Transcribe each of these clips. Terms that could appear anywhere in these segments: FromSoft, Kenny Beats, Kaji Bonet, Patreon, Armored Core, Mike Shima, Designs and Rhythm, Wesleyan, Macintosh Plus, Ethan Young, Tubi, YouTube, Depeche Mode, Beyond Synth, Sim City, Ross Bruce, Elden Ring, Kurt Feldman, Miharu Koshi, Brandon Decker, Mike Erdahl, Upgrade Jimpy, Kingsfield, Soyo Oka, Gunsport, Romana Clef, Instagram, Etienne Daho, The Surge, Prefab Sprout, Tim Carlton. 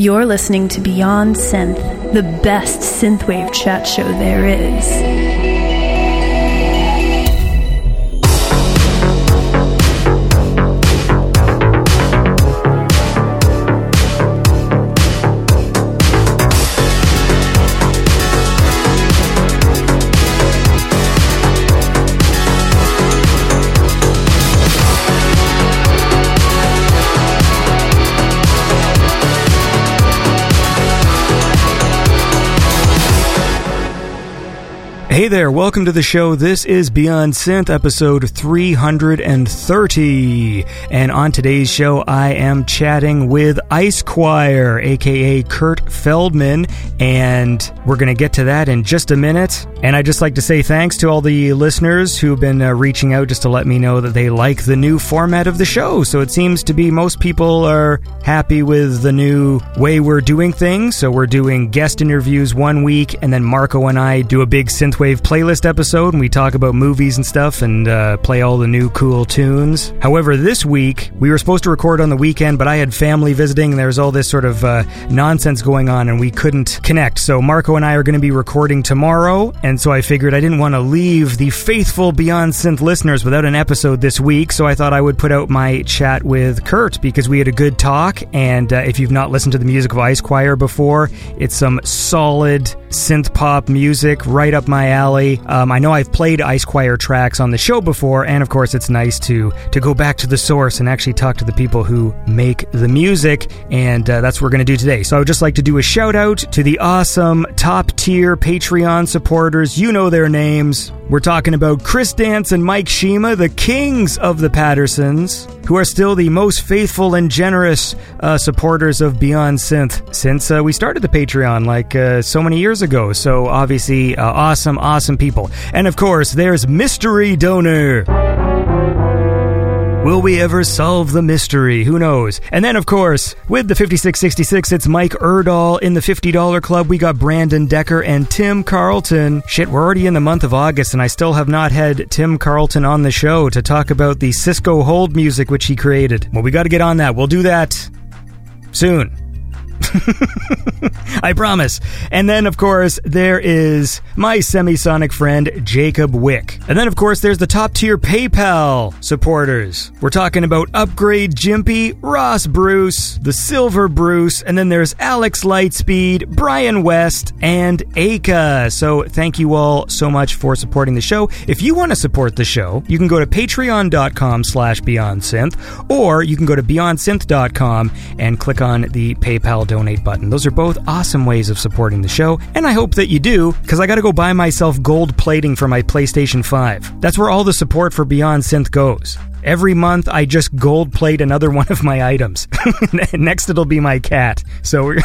You're listening to Beyond Synth, the best synthwave chat show there is. Hey there, welcome to the show. This is Beyond Synth, episode 330. And on today's show, I am chatting with Ice Choir, aka Kurt Feldman, and we're going to get to that in just a minute. And I'd just like to say thanks to all the listeners who've been reaching out just to let me know that they like the new format of the show. So it seems to be most people are happy with the new way we're doing things. So we're doing guest interviews one week, and then Marco and I do a big synthwave playlist episode, and we talk about movies and stuff and play all the new cool tunes. However, this week we were supposed to record on the weekend, but I had family visiting and there was all this sort of nonsense going on and we couldn't connect. So Marco and I are going to be recording tomorrow, and so I figured I didn't want to leave the faithful Beyond Synth listeners without an episode this week, so I thought I would put out my chat with Kurt because we had a good talk. And if you've not listened to the music of Ice Choir before, it's some solid synth pop music right up my alley. I know I've played Ice Choir tracks on the show before, and of course it's nice to go back to the source and actually talk to the people who make the music, and that's what we're going to do today. So I would just like to do a shout out to the awesome top tier Patreon supporters. You know their names. We're talking about Chris Dance and Mike Shima, the kings of the Pattersons, who are still the most faithful and generous supporters of Beyond Synth since we started the Patreon like so many years ago. So obviously awesome people. And of course, there's Mystery Donor. Will we ever solve the mystery? Who knows? And then, of course, with the 5666, it's Mike Erdahl in the $50 Club. We got Brandon Decker and Tim Carlton. Shit, we're already in the month of August, and I still have not had Tim Carlton on the show to talk about the Cisco Hold music which he created. Well, we got to get on that. We'll do that soon. I promise. And then, of course, there is my semisonic friend, Jacob Wick. And then, of course, there's the top-tier PayPal supporters. We're talking about Upgrade Jimpy, Ross Bruce, the Silver Bruce, and then there's Alex Lightspeed, Brian West, and Aka. So thank you all so much for supporting the show. If you want to support the show, you can go to patreon.com/BeyondSynth, or you can go to BeyondSynth.com and click on the PayPal donate button. Those are both awesome ways of supporting the show, and I hope that you do, because I gotta go buy myself gold plating for my PlayStation 5. That's where all the support for Beyond Synth goes. Every month, I just gold plate another one of my items. Next, it'll be my cat. So we're...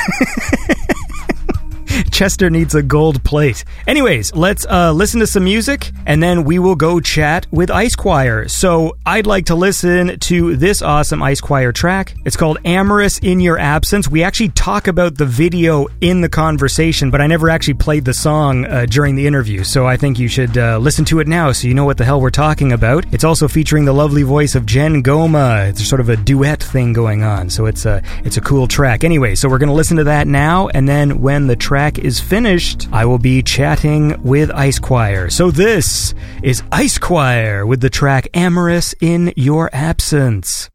Chester needs a gold plate. Anyways, let's listen to some music, and then we will go chat with Ice Choir. So I'd like to listen to this awesome Ice Choir track. It's called Amorous in Your Absence. We actually talk about the video in the conversation, but I never actually played the song during the interview, so I think you should listen to it now so you know what the hell we're talking about. It's also featuring the lovely voice of Jen Goma. It's sort of a duet thing going on, so it's a cool track. Anyway, so we're going to listen to that now, and then when the track is finished, I will be chatting with Ice Choir. So this is Ice Choir with the track Amorous in Your Absence.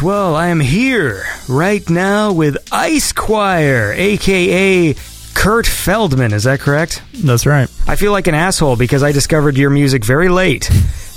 Well, I am here right now with Ice Choir, a.k.a. Kurt Feldman. Is that correct? That's right. I feel like an asshole because I discovered your music very late.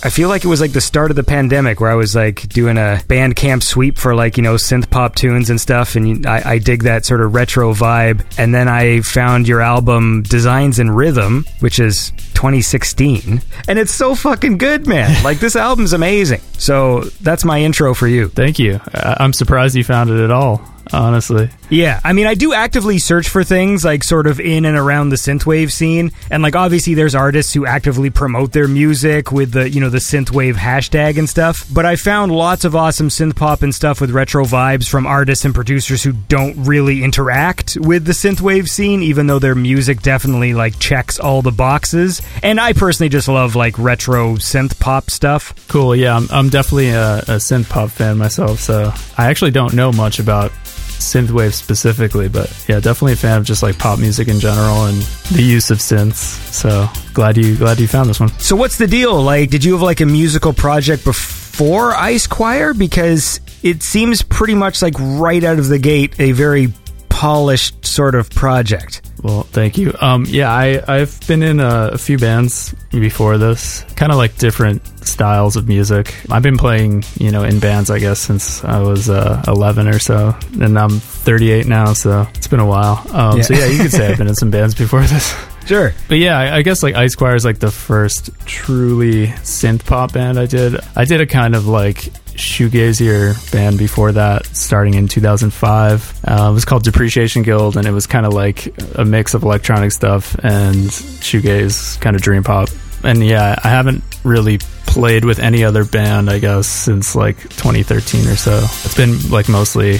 I feel like it was like the start of the pandemic where I was like doing a Bandcamp sweep for like, you know, synth pop tunes and stuff. And I dig that sort of retro vibe. And then I found your album Designs and Rhythm, which is 2016. And it's so fucking good, man. Like, this album's amazing. So that's my intro for you. Thank you. I'm surprised you found it at all. Honestly. Yeah. I mean, I do actively search for things like sort of in and around the synthwave scene. And like, obviously there's artists who actively promote their music with the, you know, the synthwave hashtag and stuff. But I found lots of awesome synth pop and stuff with retro vibes from artists and producers who don't really interact with the synthwave scene, even though their music definitely like checks all the boxes. And I personally just love like retro synth pop stuff. Cool. Yeah. I'm definitely a synth pop fan myself. So I actually don't know much about synthwave specifically, but yeah, definitely a fan of just like pop music in general and the use of synths. So glad you found this one. So what's the deal? Like, did you have like a musical project before Ice Choir? Because it seems pretty much like right out of the gate a very polished sort of project. Well, thank you. Yeah, I've been in a few bands before this, kind of like different styles of music. I've been playing, you know, in bands, I guess, since I was 11 or so, and I'm 38 now, so it's been a while. Yeah. So yeah, you could say I've been in some bands before this. Sure. But yeah, I guess like Ice Choir is like the first truly synth pop band I did. I did a kind of like shoegazier band before that, starting in 2005. It was called Depreciation Guild, and it was kind of like a mix of electronic stuff and shoegaze, kind of dream pop. And yeah, I haven't really played with any other band, I guess, since like 2013 or so. It's been like mostly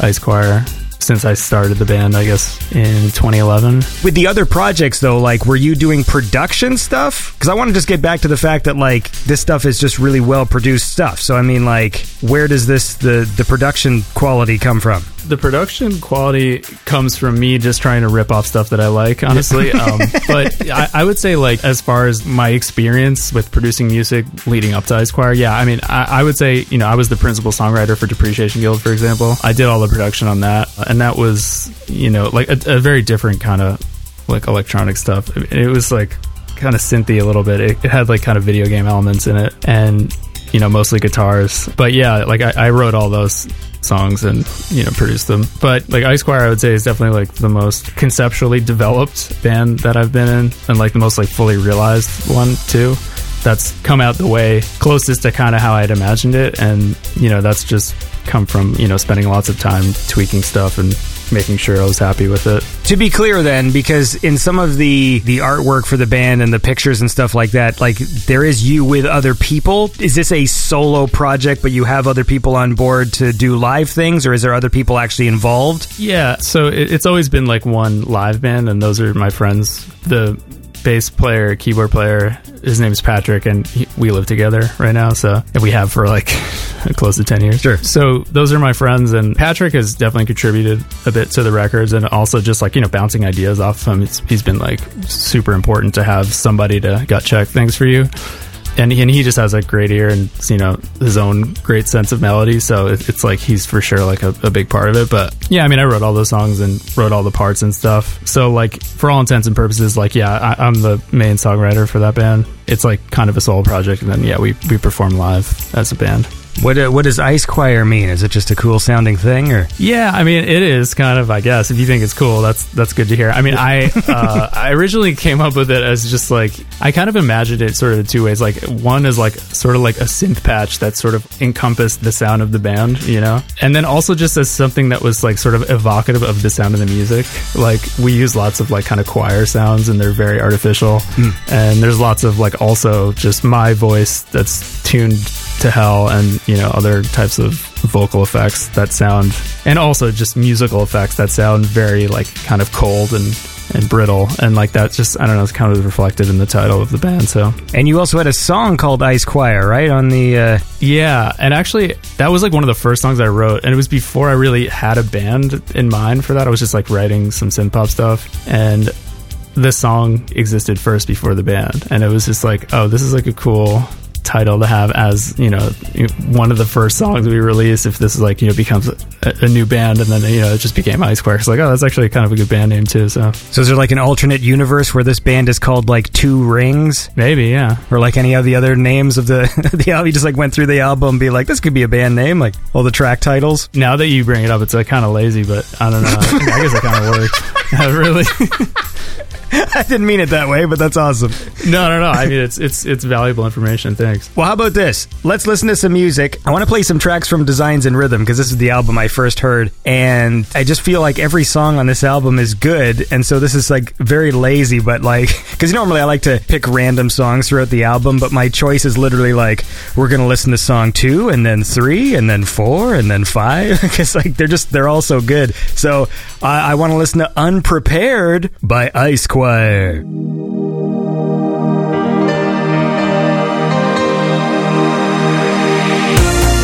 Ice Choir since I started the band, I guess, in 2011. With the other projects, though, like, were you doing production stuff? Because I want to just get back to the fact that, like, this stuff is just really well-produced stuff. So, I mean, like, where does this, the production quality come from? The production quality comes from me just trying to rip off stuff that I like, honestly. But I would say, like, as far as my experience with producing music leading up to Ice Choir, yeah, I mean, I would say, you know, I was the principal songwriter for Depreciation Guild, for example. I did all the production on that, and that was, you know, like a very different kind of, like, electronic stuff. I mean, it was, like, kind of synthy a little bit. It had, like, kind of video game elements in it, and, you know, mostly guitars. But, yeah, like, I wrote all those songs and, you know, produce them. But like Ice Choir, I would say, is definitely like the most conceptually developed band that I've been in, and like the most like fully realized one too, that's come out the way closest to kind of how I'd imagined it. And, you know, that's just come from, you know, spending lots of time tweaking stuff and making sure I was happy with it. To be clear then, because in some of the artwork for the band and the pictures and stuff like that, like, there is you with other people. Is this a solo project, but you have other people on board to do live things, or is there other people actually involved? Yeah, so it's always been like one live band, and those are my friends. The bass player, keyboard player, his name's Patrick, and we live together right now, so, and we have for like close to 10 years. Sure. So those are my friends, and Patrick has definitely contributed a bit to the records, and also just like, you know, bouncing ideas off him. He's been like super important to have somebody to gut check things for you. And he just has a great ear and, you know, his own great sense of melody. So it's like he's for sure like a big part of it. But yeah, I mean, I wrote all those songs and wrote all the parts and stuff. So like for all intents and purposes, like, yeah, I'm the main songwriter for that band. It's like kind of a solo project. And then, yeah, we perform live as a band. What does Ice Choir mean? Is it just a cool sounding thing, or? Yeah, I mean, it is kind of, I guess. If you think it's cool, that's good to hear. I mean, I originally came up with it as just like, I kind of imagined it sort of in two ways. Like, one is like sort of like a synth patch that sort of encompassed the sound of the band, you know? And then also just as something that was like sort of evocative of the sound of the music. Like, we use lots of like kind of choir sounds, and they're very artificial. Mm. And there's lots of like also just my voice that's tuned to hell, and, you know, other types of vocal effects that sound, and also just musical effects that sound very like kind of cold and brittle, and like that, just, I don't know, it's kind of reflected in the title of the band. So, and you also had a song called Ice Choir, right? On the yeah, and actually that was like one of the first songs I wrote, and it was before I really had a band in mind for that. I was just like writing some synth pop stuff, and the song existed first before the band, and it was just like, oh, this is like a cool title to have as, you know, one of the first songs we release, if this is like, you know, becomes a new band. And then, you know, it just became Ice Choir. It's like, oh, that's actually kind of a good band name too. So is there like an alternate universe where this band is called like Two Rings, maybe? Yeah, or like any of the other names of the album. You just like went through the album and be like, this could be a band name, like all the track titles. Now that you bring it up, it's like kind of lazy, but I don't know. I guess it kind of worked. Really. I didn't mean it that way, but that's awesome. No. I mean, it's valuable information. Thanks. Well, how about this? Let's listen to some music. I want to play some tracks from Designs and Rhythm, because this is the album I first heard, and I just feel like every song on this album is good, and so this is like very lazy, but like, because normally I like to pick random songs throughout the album, but my choice is literally like, we're going to listen to song 2, and then 3, and then 4, and then 5, because like they're all so good. So I want to listen to Unprepared by Ice Choir. Choir. Listen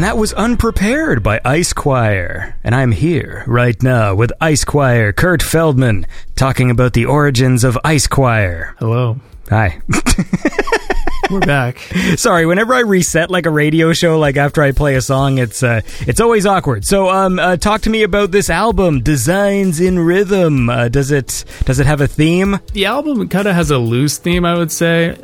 And that was Unprepared by Ice Choir. And I'm here right now with Ice Choir, Kurt Feldman, talking about the origins of Ice Choir. Hello. Hi. We're back. Sorry, whenever I reset like a radio show, like after I play a song, it's always awkward. So talk to me about this album, Designs in Rhythm. Does it have a theme? The album kind of has a loose theme, I would say.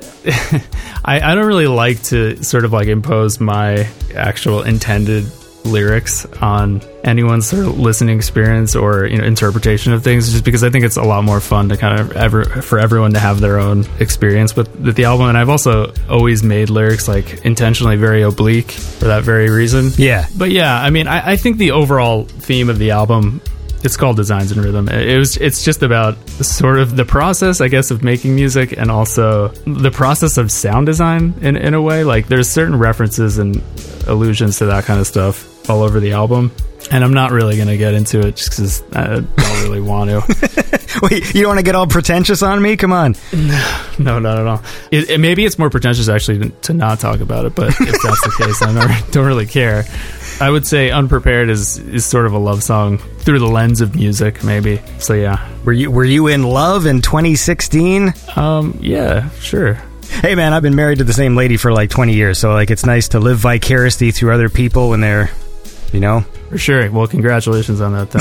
I don't really like to sort of like impose my actual intended lyrics on anyone's sort of listening experience or, you know, interpretation of things, just because I think it's a lot more fun to kind of for everyone to have their own experience with the album. And I've also always made lyrics like intentionally very oblique for that very reason. Yeah. But yeah, I mean, I think the overall theme of the album, it's called Designs and Rhythm. It's just about sort of the process, I guess, of making music, and also the process of sound design in a way. Like there's certain references and allusions to that kind of stuff all over the album, and I'm not really going to get into it just because I don't really want to. Wait, you don't want to get all pretentious on me? Come on. No, not at all. Maybe it's more pretentious actually to not talk about it, but if that's the case, I don't really care. I would say Unprepared is sort of a love song through the lens of music, maybe. So yeah. Were you in love in 2016? Yeah, sure. Hey man, I've been married to the same lady for like 20 years, so like it's nice to live vicariously through other people when they're, you know? For sure. Well, congratulations on that.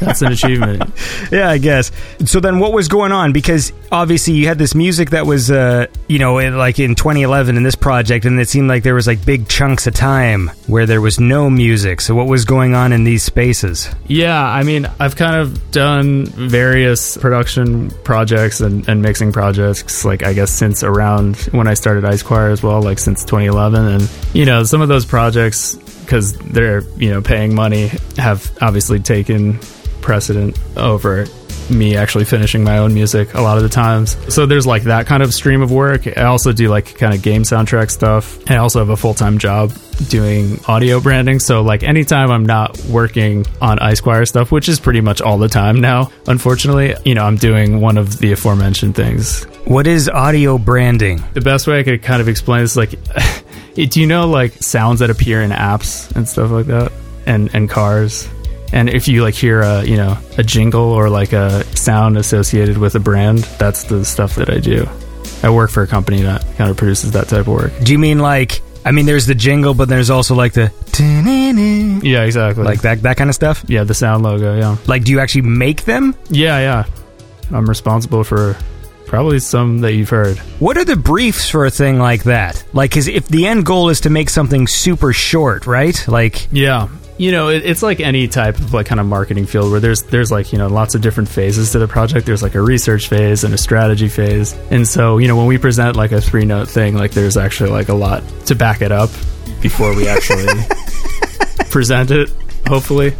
That's an achievement. Yeah, I guess. So then what was going on? Because obviously you had this music that was, in 2011 in this project, and it seemed like there was like big chunks of time where there was no music. So what was going on in these spaces? Yeah, I mean, I've kind of done various production projects and mixing projects, like I guess since around when I started Ice Choir as well, like since 2011. And, you know, some of those projects, because they're, you know, paying money, have obviously taken precedent over me actually finishing my own music a lot of the times. So there's like that kind of stream of work. I also do like kind of game soundtrack stuff, and I also have a full-time job doing audio branding. So like anytime I'm not working on Ice Choir stuff, which is pretty much all the time now, unfortunately, you know, I'm doing one of the aforementioned things. What is audio branding? The best way I could kind of explain is like do you know like sounds that appear in apps and stuff like that, and cars? And if you like hear a jingle or like a sound associated with a brand, that's the stuff that I do. I work for a company that kind of produces that type of work. Do you mean like, I mean, there's the jingle, but there's also like the... Yeah, exactly. Like that kind of stuff? Yeah, the sound logo, yeah. Like, do you actually make them? Yeah. I'm responsible for... probably some that you've heard. What are the briefs for a thing like that? Like, because if the end goal is to make something super short, right? Like, yeah, you know, it's like any type of like kind of marketing field where there's like, you know, lots of different phases to the project. There's like a research phase and a strategy phase, and so, you know, when we present like a 3-note thing, like there's actually like a lot to back it up before we actually present it, hopefully.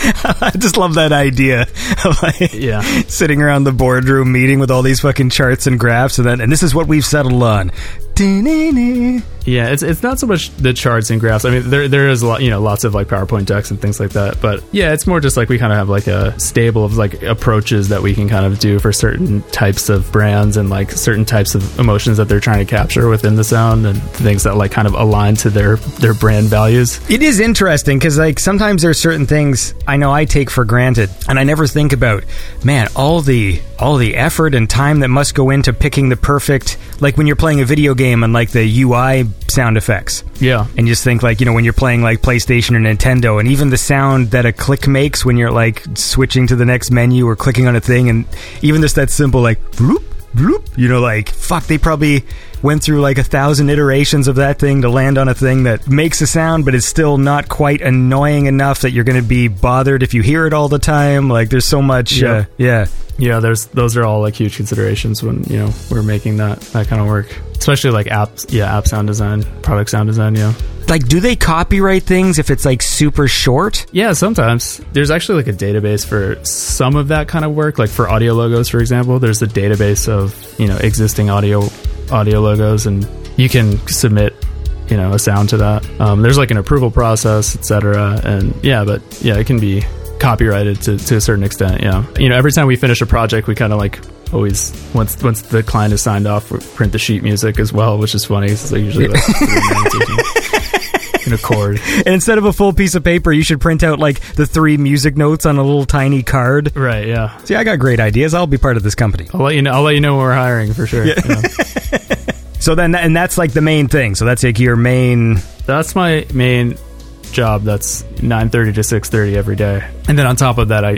I just love that idea of like, yeah, sitting around the boardroom meeting with all these fucking charts and graphs, and this is what we've settled on. Yeah, it's not so much the charts and graphs. I mean, there is a lot, you know, lots of like PowerPoint decks and things like that. But yeah, it's more just like we kind of have like a stable of like approaches that we can kind of do for certain types of brands and like certain types of emotions that they're trying to capture within the sound, and things that like kind of align to their brand values. It is interesting because like sometimes there's certain things I know I take for granted, and I never think about, man, all the effort and time that must go into picking the perfect, like when you're playing a video game and like the UI sound effects. Yeah. And just think like, you know, when you're playing like PlayStation or Nintendo, and even the sound that a click makes when you're like switching to the next menu or clicking on a thing, and even just that simple like bloop, bloop, you know, like fuck, they probably went through like 1,000 iterations of that thing to land on a thing that makes a sound, but it's still not quite annoying enough that you're going to be bothered if you hear it all the time. Like there's so much. Yeah. Yeah, those are all like huge considerations when, you know, we're making that kind of work, especially like apps. Yeah, app sound design, product sound design. Yeah, like do they copyright things if it's like super short? Yeah, sometimes there's actually like a database for some of that kind of work. Like for audio logos, for example, there's a database of, you know, existing audio logos, and you can submit, you know, a sound to that. There's like an approval process, etc. And yeah, but yeah, it can be copyrighted to a certain extent. Yeah, you know, every time we finish a project, we kind of like always, once the client is signed off, we print the sheet music as well, which is funny because they usually like 3 minutes, you unicord. And instead of a full piece of paper, you should print out like the three music notes on a little tiny card. Right, yeah. See, I got great ideas. I'll be part of this company. I'll let you know when we're hiring for sure. Yeah. You know? So then, and that's like the main thing. So that's like your main... That's my main job. That's 9:30 to 6:30 every day. And then on top of that, I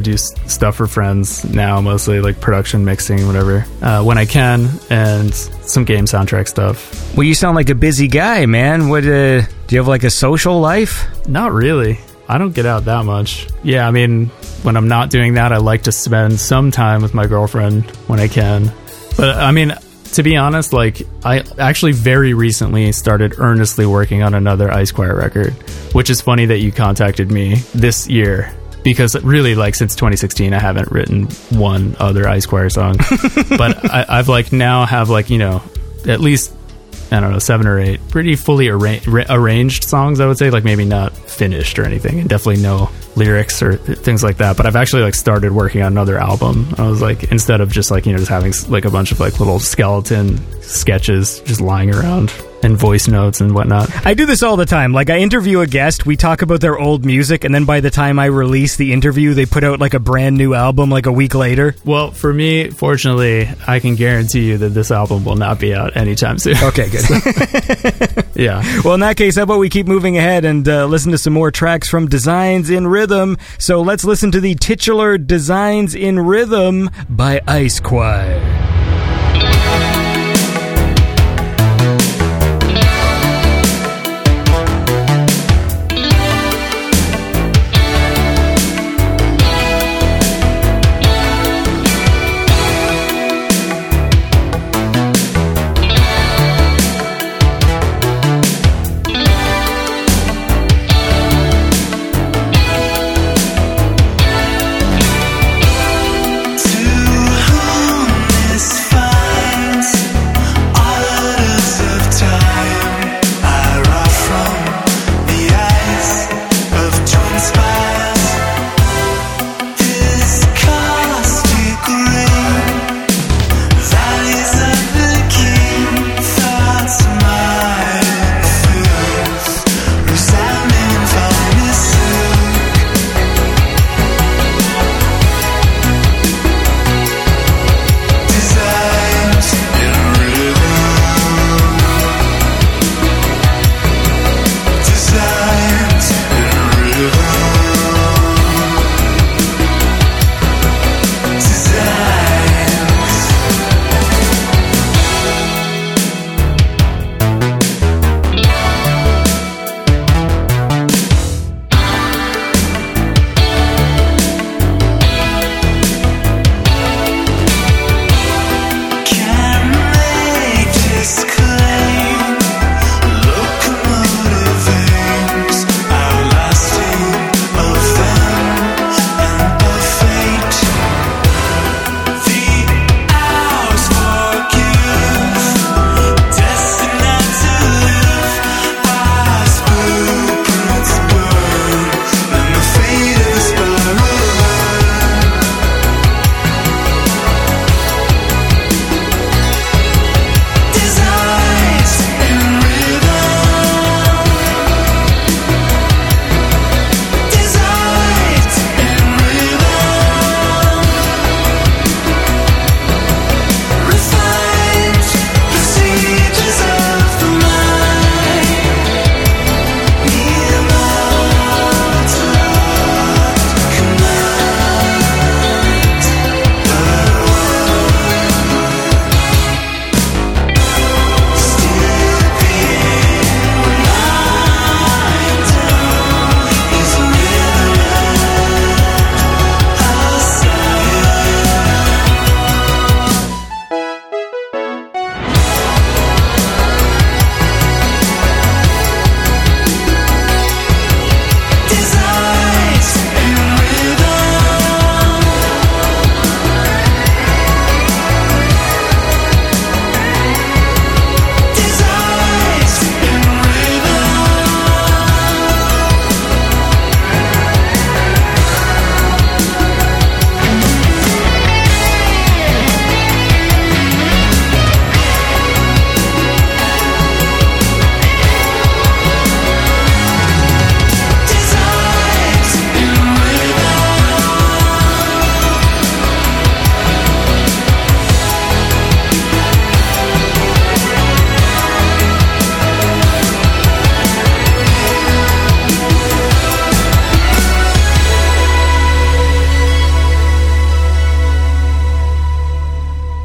do stuff for friends now, mostly like production, mixing, whatever, when I can, and some game soundtrack stuff. Well, you sound like a busy guy, man. What do you have like a social life? Not really. I don't get out that much. Yeah, I mean, when I'm not doing that, I like to spend some time with my girlfriend when I can. But I mean, to be honest, like, I actually very recently started earnestly working on another Ice Choir record, which is funny that you contacted me this year, because really, like, since 2016, I haven't written one other Ice Choir song. But I've, like, now have, like, you know, at least, I don't know, 7 or 8 pretty fully arranged songs, I would say, like, maybe not finished or anything, and definitely no lyrics or things like that, but I've actually like started working on another album. I was like, instead of just like, you know, just having like a bunch of like little skeleton sketches just lying around and voice notes and whatnot. I do this all the time. Like, I interview a guest, we talk about their old music, and then by the time I release the interview, they put out like a brand new album like a week later. Well, for me, fortunately, I can guarantee you that this album will not be out anytime soon. Okay, good. So, yeah. Well, in that case, how about we keep moving ahead and listen to some more tracks from Designs in Rhythm. So let's listen to the titular Designs in Rhythm by Ice Choir.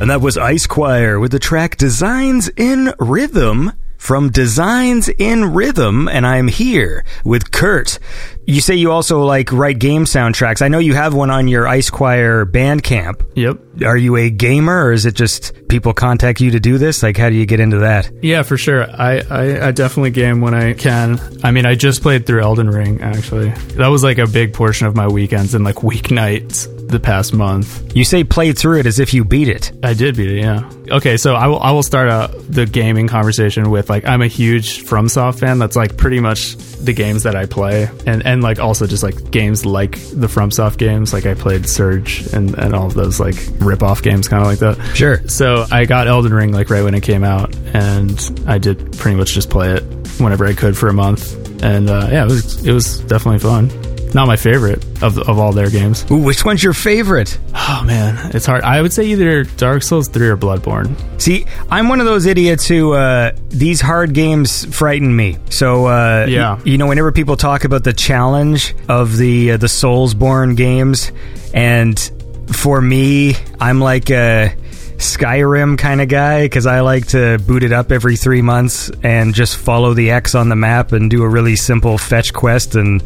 And that was Ice Choir with the track Designs in Rhythm from Designs in Rhythm, and I'm here with Kurt. You say you also like write game soundtracks. I know you have one on your Ice Choir Bandcamp. Yep. Are you a gamer, or is it just people contact you to do this? Like, how do you get into that? Yeah, for sure. I definitely game when I can. I mean, I just played through Elden Ring, actually. That was like a big portion of my weekends and like weeknights the past month. You say played through it as if you beat it. I did beat it, yeah. Okay, so I will start the gaming conversation with, like, I'm a huge FromSoft fan. That's like pretty much the games that I play, and like also just like games like the FromSoft games, like I played Surge and all of those like rip-off games, kind of like that. Sure. So I got Elden Ring like right when it came out, and I did pretty much just play it whenever I could for a month, and yeah, it was definitely fun. Not my favorite of all their games. Ooh, which one's your favorite? Oh, man, it's hard. I would say either Dark Souls 3 or Bloodborne. See, I'm one of those idiots who, these hard games frighten me. So, yeah. You know, whenever people talk about the challenge of the Soulsborne games, and for me, I'm like a Skyrim kind of guy, because I like to boot it up every 3 months and just follow the X on the map and do a really simple fetch quest and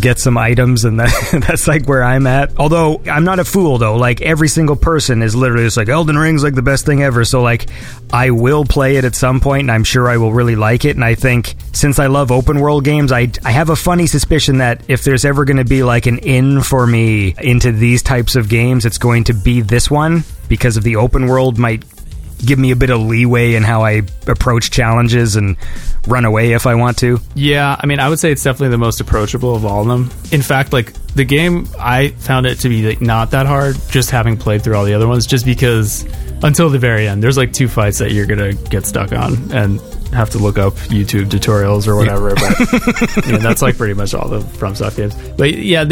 get some items, and that's like where I'm at. Although I'm not a fool, though. Like, every single person is literally just like, Elden Ring's like the best thing ever, so like I will play it at some point, and I'm sure I will really like it. And I think, since I love open world games, I have a funny suspicion that if there's ever going to be like an in for me into these types of games, it's going to be this one, because of the open world might give me a bit of leeway in how I approach challenges and run away if I want to. Yeah, I mean, I would say it's definitely the most approachable of all of them. In fact, like, the game, I found it to be like not that hard, just having played through all the other ones, just because until the very end, there's like two fights that you're gonna get stuck on and have to look up YouTube tutorials or whatever. But you know, that's like pretty much all the FromSoft games. But yeah,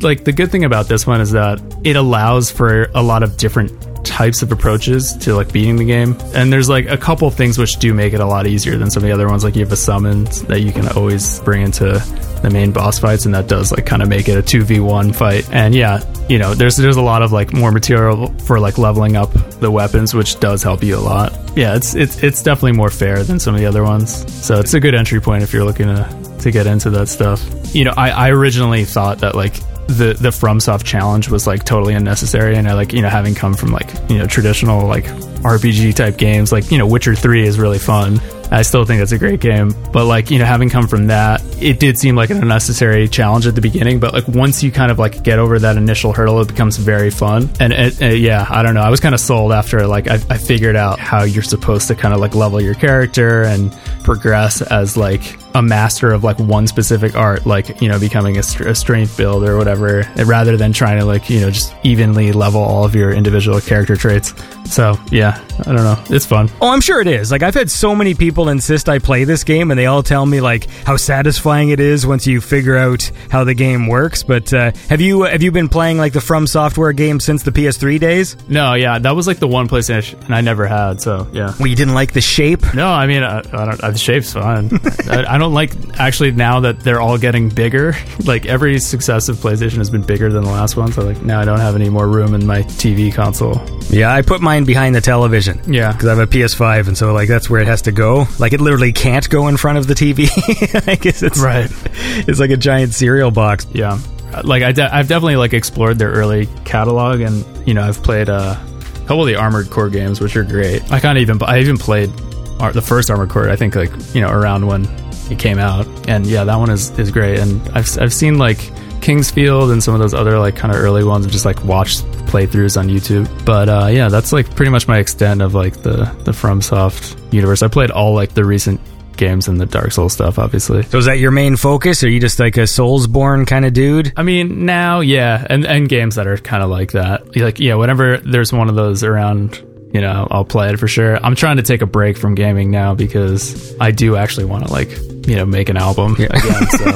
like the good thing about this one is that it allows for a lot of different types of approaches to like beating the game, and there's like a couple things which do make it a lot easier than some of the other ones. Like, you have a summons that you can always bring into the main boss fights, and that does like kind of make it a 2v1 fight. And yeah, you know, there's a lot of like more material for like leveling up the weapons, which does help you a lot. Yeah, it's definitely more fair than some of the other ones, so it's a good entry point if you're looking to get into that stuff. You know, I originally thought that like the FromSoft challenge was like totally unnecessary, and I, like, you know, having come from like, you know, traditional like RPG type games, like, you know, Witcher 3 is really fun. I still think that's a great game, but like, you know, having come from that, it did seem like an unnecessary challenge at the beginning, but like once you kind of like get over that initial hurdle, it becomes very fun. And yeah, I don't know, I was kind of sold after like I figured out how you're supposed to kind of like level your character and progress as like a master of like one specific art, like, you know, becoming a strength build or whatever, rather than trying to like, you know, just evenly level all of your individual character traits. So yeah, I don't know, it's fun. Oh, I'm sure it is. Like, I've had so many people insist I play this game, and they all tell me like how satisfying it is once you figure out how the game works. But have you been playing like the From Software game since the PS3 days? No, yeah, that was like the one PlayStation I never had. So yeah. Well, you didn't like the shape? No, I mean, the shape's fine. I don't like, actually, now that they're all getting bigger. Like, every successive PlayStation has been bigger than the last one, so like now I don't have any more room in my TV console. Yeah, I put mine behind the television. Yeah, because I have a PS5, and so like that's where it has to go. Like, it literally can't go in front of the TV. I guess it's right. It's like a giant cereal box. Yeah, like I've definitely like explored their early catalog, and you know, I've played a couple of the Armored Core games, which are great. I even played the first Armored Core, I think, like, you know, around when it came out, and yeah, that one is great. And I've seen like Kingsfield and some of those other like kind of early ones, and just like watched playthroughs on YouTube. But yeah, that's like pretty much my extent of like the FromSoft universe. I played all like the recent games and the Dark Souls stuff, obviously. So is that your main focus, or are you just like a Soulsborne kind of dude? I mean, now, yeah, and games that are kind of like that. Like, yeah, whenever there's one of those around, you know, I'll play it for sure. I'm trying to take a break from gaming now, because I do actually want to like make an album again, so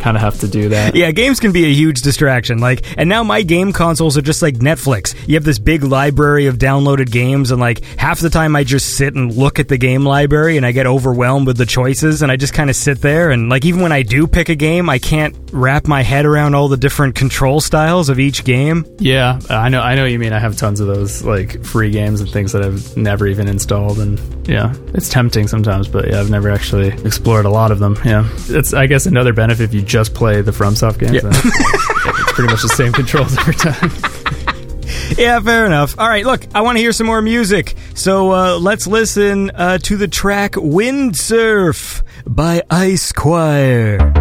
kind of have to do that. Yeah, games can be a huge distraction. And now my game consoles are just like Netflix. You have this big library of downloaded games, and half the time I just sit and look at the game library, and I get overwhelmed with the choices, and I just kind of sit there, and even when I do pick a game, I can't wrap my head around all the different control styles of each game. Yeah, I know what you mean. I have tons of those free games and things that I've never even installed, and yeah, it's tempting sometimes, but yeah, I've never actually explored a lot of them. Yeah, that's I guess another benefit if you just play the FromSoft games. Yeah. It's pretty much the same controls every time. Yeah, fair enough. All right, look, I want to hear some more music, so let's listen to the track Windsurf by Ice Choir.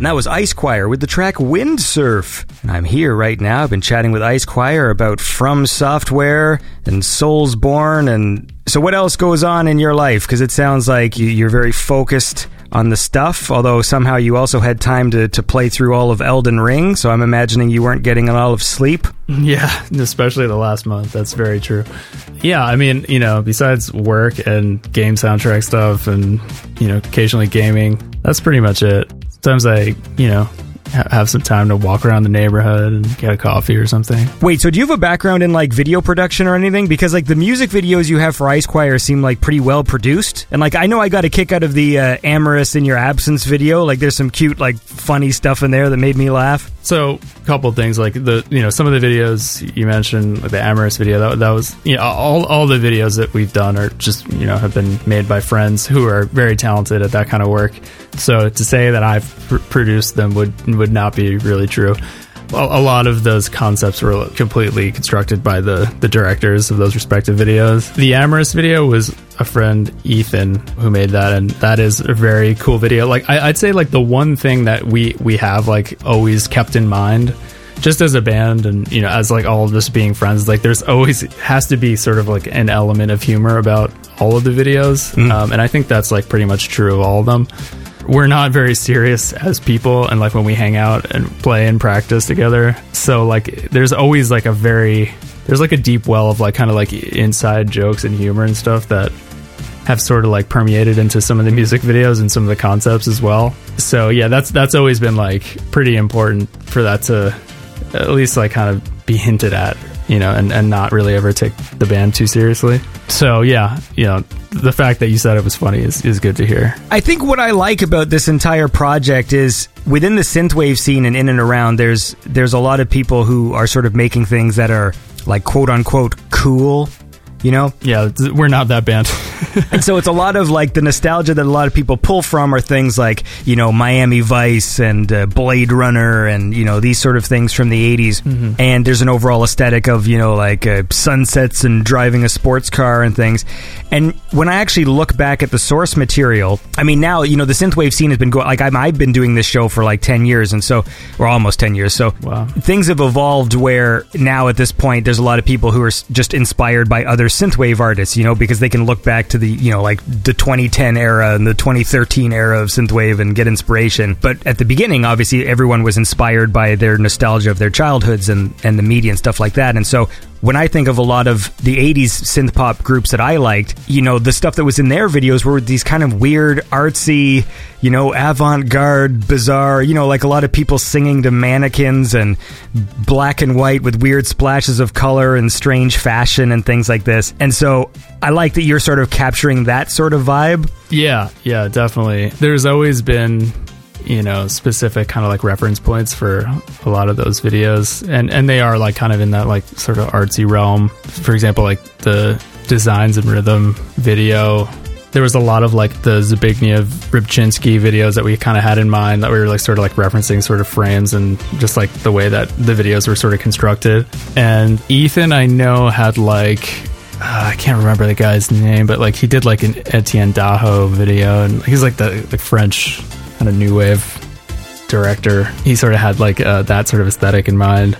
That was Ice Choir with the track Windsurf. And I'm here right now. I've been chatting with Ice Choir about From Software and Soulsborne. And so what else goes on in your life? Because it sounds like you're very focused on the stuff, although somehow you also had time to play through all of Elden Ring, so I'm imagining you weren't getting a lot of sleep. Yeah, especially the last month. That's very true. Yeah, I mean, besides work and game soundtrack stuff and, occasionally gaming, that's pretty much it. Sometimes I, have some time to walk around the neighborhood and get a coffee or something. Wait, so do you have a background in like video production or anything? Because like the music videos you have for Ice Choir seem like pretty well produced, and like I know I got a kick out of the Amorous in Your Absence video. Like there's some cute like funny stuff in there that made me laugh. So a couple of things, like the, you know, some of the videos you mentioned, like the Amorous video, that was, you know, all the videos that we've done are just, you know, have been made by friends who are very talented at that kind of work. So to say that I've produced them would not be really true. A lot of those concepts were completely constructed by the directors of those respective videos. The Amorous video was a friend, Ethan, who made that, and that is a very cool video. Like I'd say like the one thing that we have like always kept in mind just as a band, and you know, as like all of us being friends, like there's always has to be sort of like an element of humor about all of the videos. And I think that's like pretty much true of all of them. We're not very serious as people, and like when we hang out and play and practice together, so like there's always like there's like a deep well of like kind of like inside jokes and humor and stuff that have sort of like permeated into some of the music videos and some of the concepts as well. So yeah, that's always been like pretty important for that to at least like kind of be hinted at, you know, and not really ever take the band too seriously. So yeah, you know, the fact that you said it was funny is good to hear. I think what I like about this entire project is within the synthwave scene and in and around, there's a lot of people who are sort of making things that are like quote unquote cool, you know? Yeah, we're not that band. And so it's a lot of like the nostalgia that a lot of people pull from are things like, you know, Miami Vice and Blade Runner and, you know, these sort of things from the 80s. Mm-hmm. And there's an overall aesthetic of, you know, like sunsets and driving a sports car and things. And when I actually look back at the source material, I mean, now, you know, the synthwave scene has been going, like I've been doing this show for like 10 years and so, or almost 10 years. So wow. Things have evolved where now at this point, there's a lot of people who are just inspired by other synthwave artists, you know, because they can look back to the, you know, like the 2010 era and the 2013 era of synthwave and get inspiration. But at the beginning, obviously, everyone was inspired by their nostalgia of their childhoods and the media and stuff like that. And so when I think of a lot of the 80s synth pop groups that I liked, you know, the stuff that was in their videos were these kind of weird, artsy, you know, avant-garde, bizarre, you know, like a lot of people singing to mannequins and black and white with weird splashes of color and strange fashion and things like this. And so I like that you're sort of capturing that sort of vibe. Yeah, definitely. There's always been, you know, specific kind of like reference points for a lot of those videos, and they are like kind of in that like sort of artsy realm. For example, like the Designs and Rhythm video, there was a lot of like the Zbigniew Rybczynski videos that we kind of had in mind, that we were like sort of like referencing sort of frames and just like the way that the videos were sort of constructed. And Ethan, I know, had like I can't remember the guy's name, but like he did like an Etienne Daho video, and he's like the French kind of new wave director. He sort of had like that sort of aesthetic in mind.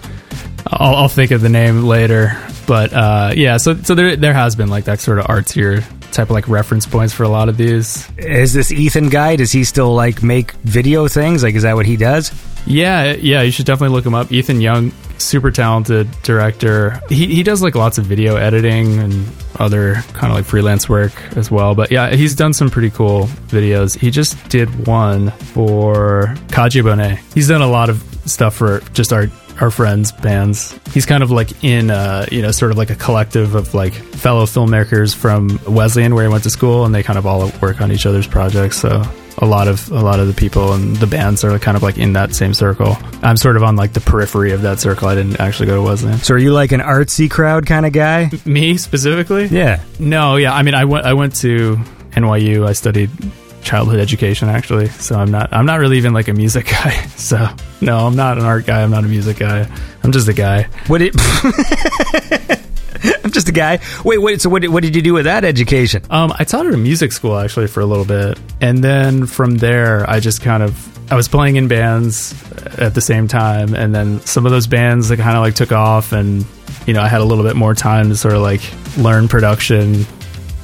I'll think of the name later, but yeah, so there has been like that sort of artsier type of like reference points for a lot of these. Is this Ethan guy, does he still like make video things? Like, is that what he does? Yeah, you should definitely look him up. Ethan Young, super talented director. He does like lots of video editing and other kind of like freelance work as well, but yeah, he's done some pretty cool videos. He just did one for Kaji Bonet. He's done a lot of stuff for just our friends' bands. He's kind of like in you know, sort of like a collective of like fellow filmmakers from Wesleyan, where he went to school, and they kind of all work on each other's projects. So a lot of the people and the bands are kind of like in that same circle. I'm sort of on like the periphery of that circle. I didn't actually go to Wesleyan. So are you like an artsy crowd kind of guy? Me specifically? Yeah. No, yeah. I mean, I went to NYU. I studied childhood education, actually. So I'm not really even like a music guy. So no, I'm not an art guy. I'm not a music guy. I'm just a guy. I'm just a guy. Wait. So what did you do with that education? I taught at a music school, actually, for a little bit. And then from there, I just kind of, I was playing in bands at the same time. And then some of those bands that kind of like took off, and, you know, I had a little bit more time to sort of like learn production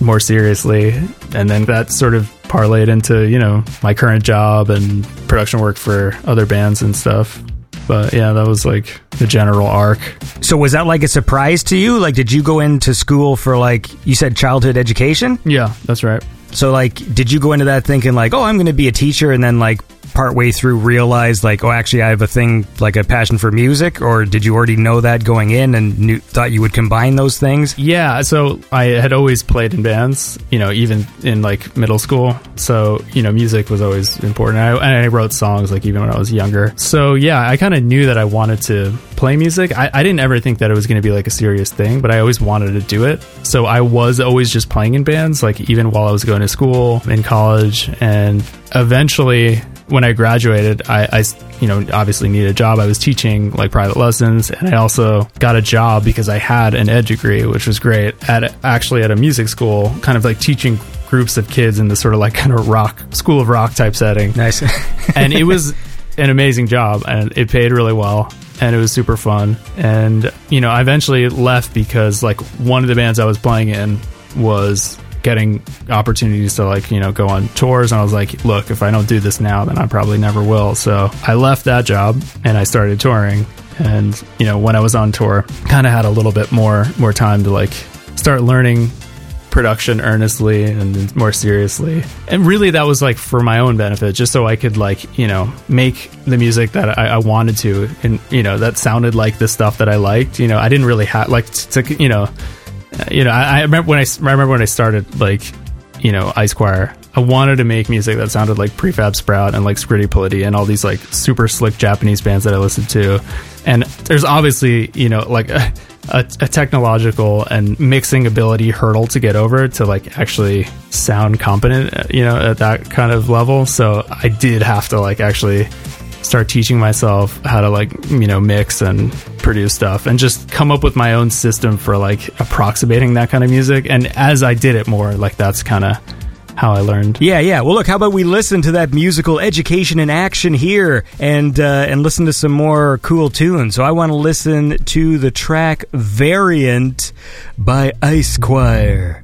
more seriously. And then that sort of parlayed into, you know, my current job and production work for other bands and stuff. But yeah, that was like the general arc. So was that like a surprise to you? Like, did you go into school for, like, you said childhood education? Yeah, that's right. So like, did you go into that thinking like, oh, I'm going to be a teacher, and then like partway through realized, like, oh, actually, I have a thing, like a passion for music? Or did you already know that going in and thought you would combine those things? Yeah, so I had always played in bands, you know, even in, like, middle school. So, you know, music was always important. And I wrote songs, like, even when I was younger. So, yeah, I kind of knew that I wanted to play music. I didn't ever think that it was going to be, like, a serious thing, but I always wanted to do it. So I was always just playing in bands, like, even while I was going to school, in college, and eventually when I graduated, I you know, obviously needed a job. I was teaching, like, private lessons, and I also got a job because I had an ed degree, which was great, at a music school, kind of like teaching groups of kids in this sort of like kind of rock, school of rock type setting. Nice. And it was an amazing job, and it paid really well, and it was super fun. And, you know, I eventually left because, like, one of the bands I was playing in was getting opportunities to, like, you know, go on tours, and I was like, look, if I don't do this now, then I probably never will. So I left that job and I started touring. And, you know, when I was on tour, kind of had a little bit more time to, like, start learning production earnestly and more seriously. And really that was, like, for my own benefit, just so I could, like, you know, make the music that I wanted to, and, you know, that sounded like the stuff that I liked. You know, I didn't really have, like, to, you know, I remember when I started, like, you know, Ice Choir, I wanted to make music that sounded like Prefab Sprout and, like, Scritti Politti and all these, like, super slick Japanese bands that I listened to. And there's obviously, you know, like a technological and mixing ability hurdle to get over to, like, actually sound competent, you know, at that kind of level. So I did have to, like, actually start teaching myself how to, like, you know, mix and produce stuff and just come up with my own system for, like, approximating that kind of music. And as I did it more, like, that's kind of how I learned. Yeah. Well, look, how about we listen to that musical education in action here and listen to some more cool tunes. So I want to listen to the track Variant by Ice Choir.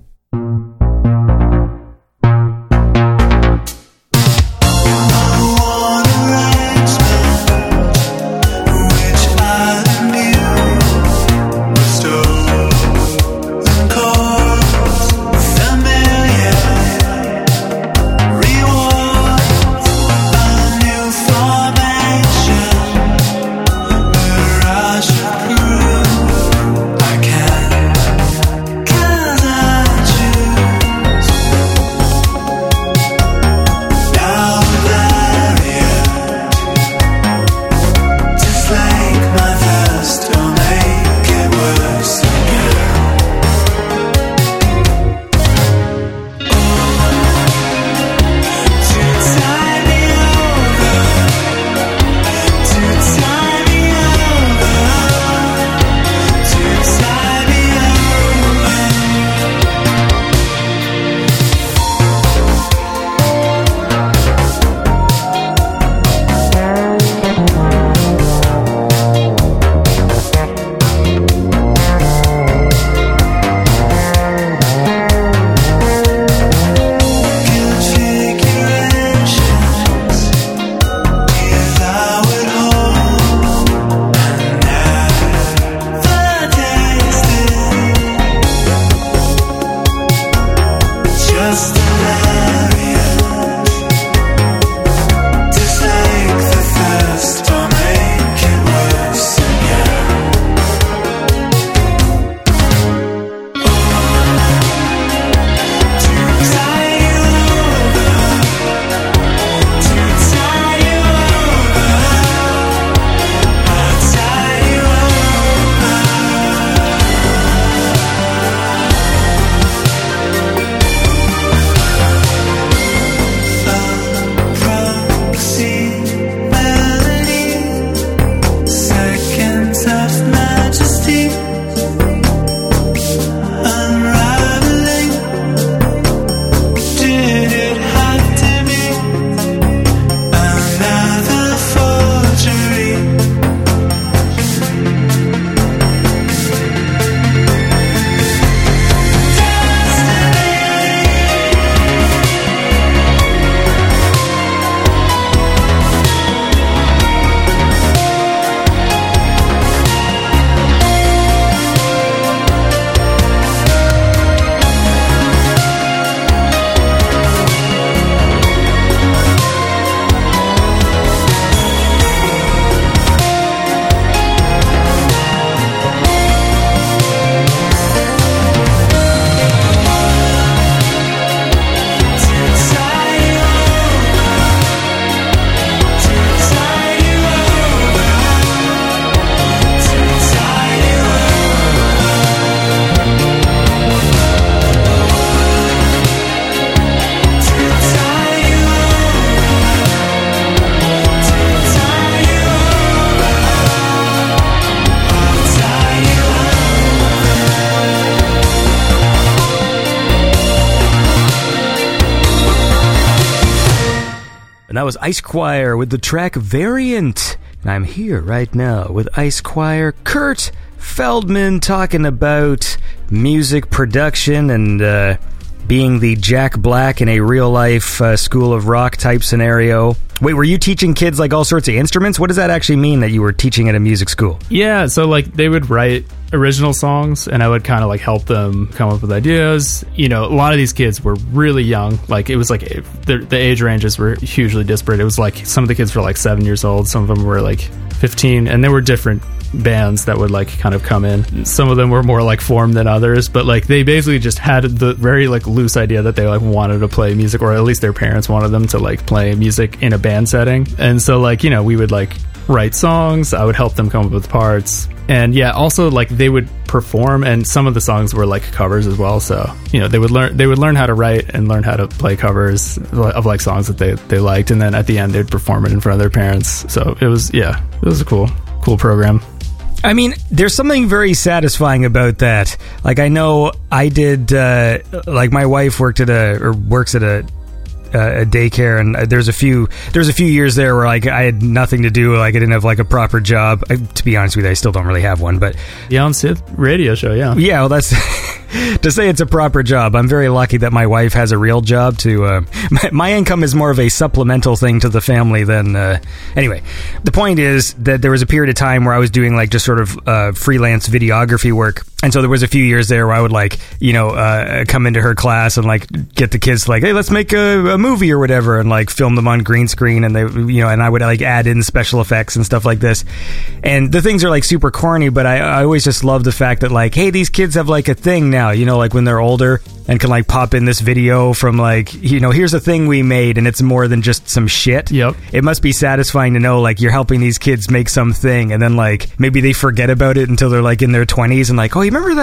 was Ice Choir with the track Variant. And I'm here right now with Ice Choir, Kurt Feldman, talking about music production and being the Jack Black in a real-life School of Rock type scenario. Wait, were you teaching kids, like, all sorts of instruments? What does that actually mean that you were teaching at a music school? Yeah, so, like, they would write original songs, and I would kind of, like, help them come up with ideas. You know, a lot of these kids were really young. Like, it was, like, the age ranges were hugely disparate. It was, like, some of the kids were, like, 7 years old. Some of them were, like, 15, and there were different bands that would, like, kind of come in. Some of them were more, like, formed than others, but, like, they basically just had the very, like, loose idea that they, like, wanted to play music, or at least their parents wanted them to, like, play music in a band setting. And so, like, you know, we would, like, write songs, I would help them come up with parts, and yeah, also, like, they would perform, and some of the songs were, like, covers as well. So, you know, they would learn how to write and learn how to play covers of, like, songs that they liked, and then at the end they'd perform it in front of their parents. So it was, yeah, it was a cool program. I mean, there's something very satisfying about that. Like, I know I did, like, my wife works at a daycare, and there's a few years there where, like, I had nothing to do. Like, I didn't have, like, a proper job. To be honest with you, I still don't really have one. But Beyond Synth radio show, yeah. Yeah, well, that's to say it's a proper job. I'm very lucky that my wife has a real job. My income is more of a supplemental thing to the family than anyway. The point is that there was a period of time where I was doing, like, just sort of freelance videography work. And so there was a few years there where I would, like, you know, come into her class and, like, get the kids, like, hey, let's make a movie or whatever, and, like, film them on green screen, and they, you know, and I would, like, add in special effects and stuff like this. And the things are, like, super corny, but I always just love the fact that, like, hey, these kids have, like, a thing now, you know, like, when they're older, and can, like, pop in this video from, like, you know, here's a thing we made, and it's more than just some shit. Yep. It must be satisfying to know, like, you're helping these kids make something, and then, like, maybe they forget about it until they're, like, in their 20s, and, like, oh, remember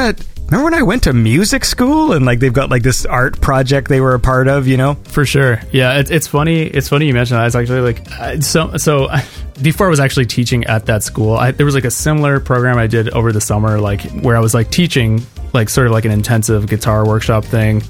when I went to music school, and, like, they've got, like, this art project they were a part of, you know? For sure. Yeah, it's funny you mentioned that. It's actually, like, so before I was actually teaching at that school, there was, like, a similar program I did over the summer, like, where I was, like, teaching, like, sort of like an intensive guitar workshop thing.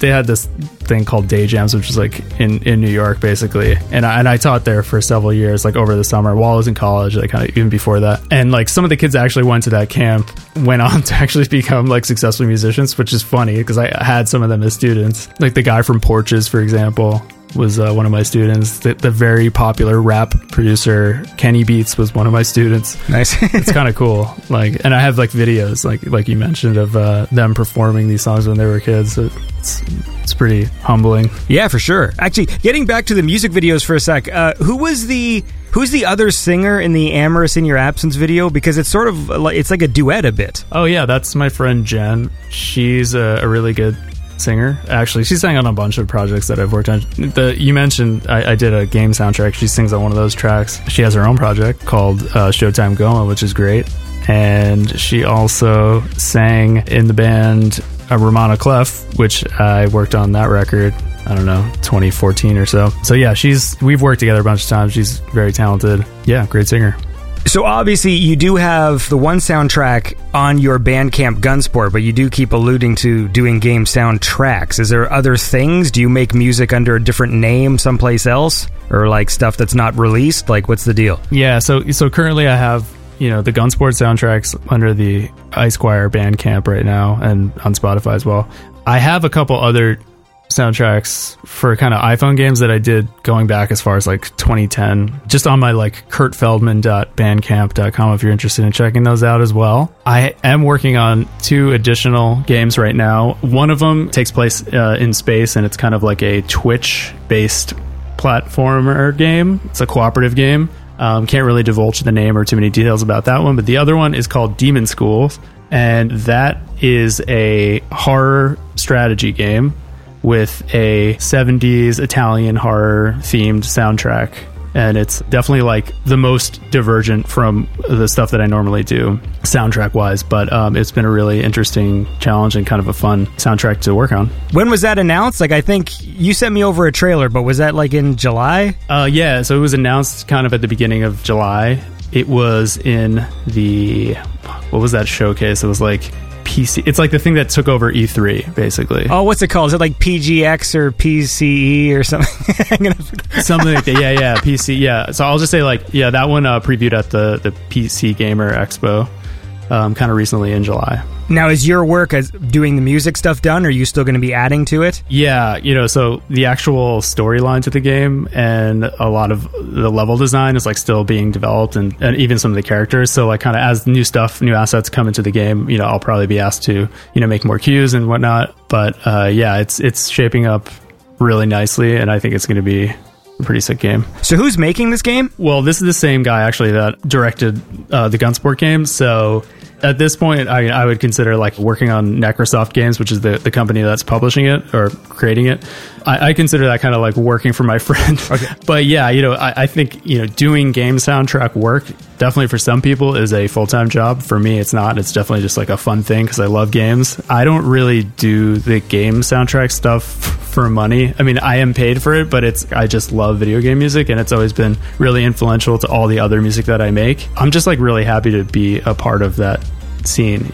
They had this thing called day jams, which was, like, in New York, basically, and I taught there for several years, like, over the summer while I was in college, like, kind of even before that. And, like, some of the kids that actually went to that camp went on to actually become, like, successful musicians, which is funny because I had some of them as students. Like, the guy from Porches, for example, was one of my students. The very popular rap producer Kenny Beats was one of my students. Nice. It's kind of cool. Like, and I have, like, videos, like you mentioned, of them performing these songs when they were kids. So it's pretty humbling. Yeah, for sure. Actually, getting back to the music videos for a sec, who's the other singer in the Amorous in Your Absence video? Because it's sort of like, it's like a duet a bit. Oh yeah, that's my friend Jen. She's a really good singer. Actually, she sang on a bunch of projects that I've worked on. You mentioned I did a game soundtrack. She sings on one of those tracks. She has her own project called Showtime Goma, which is great. And she also sang in the band Romana Clef, which I worked on that record, I don't know, 2014 or so. So yeah, we've worked together a bunch of times. She's very talented. Yeah, great singer. So obviously you do have the one soundtrack on your Bandcamp Gunsport, but you do keep alluding to doing game soundtracks. Is there other things? Do you make music under a different name someplace else? Or, like, stuff that's not released? Like, what's the deal? Yeah, so currently I have, you know, the Gunsport soundtracks under the Ice Choir Bandcamp right now, and on Spotify as well. I have a couple other soundtracks for kind of iPhone games that I did going back as far as, like, 2010, just on my, like, kurtfeldman.bandcamp.com if you're interested in checking those out as well. I am working on 2 additional games right now. One of them takes place in space, and it's kind of like a Twitch based platformer game. It's a cooperative game. Can't really divulge the name or too many details about that one, but the other one is called Demon Schools, and that is a horror strategy game with a 70s Italian horror-themed soundtrack. And it's definitely, like, the most divergent from the stuff that I normally do soundtrack-wise. But it's been a really interesting challenge and kind of a fun soundtrack to work on. When was that announced? Like, I think you sent me over a trailer, but was that, like, in July? Yeah, so it was announced kind of at the beginning of July. It was in the... what was that showcase? It was, like... PC. It's like the thing that took over E3, basically. Oh, what's it called? Is it like PGX or PCE or something? Something like that. Yeah, PC. Yeah. So I'll just say that one previewed at the PC Gamer Expo kind of recently in July. Now, is your work as doing the music stuff done, or are you still going to be adding to it? Yeah, so the actual storyline to the game and a lot of the level design is still being developed, and even some of the characters. So kind of as new assets come into the game, I'll probably be asked to, make more cues and whatnot. But it's shaping up really nicely, and I think it's going to be a pretty sick game. So who's making this game? Well, this is the same guy actually that directed the Gunsport game. So at this point, I would consider working on Necrosoft Games, which is the company that's publishing it or creating it. I consider that kind of working for my friend. Okay. But yeah, I think, doing game soundtrack work definitely for some people is a full-time job. For me, it's not. It's definitely just a fun thing because I love games. I don't really do the game soundtrack stuff for money. I mean, I am paid for it, but I just love video game music, and it's always been really influential to all the other music that I make. I'm just really happy to be a part of that scene,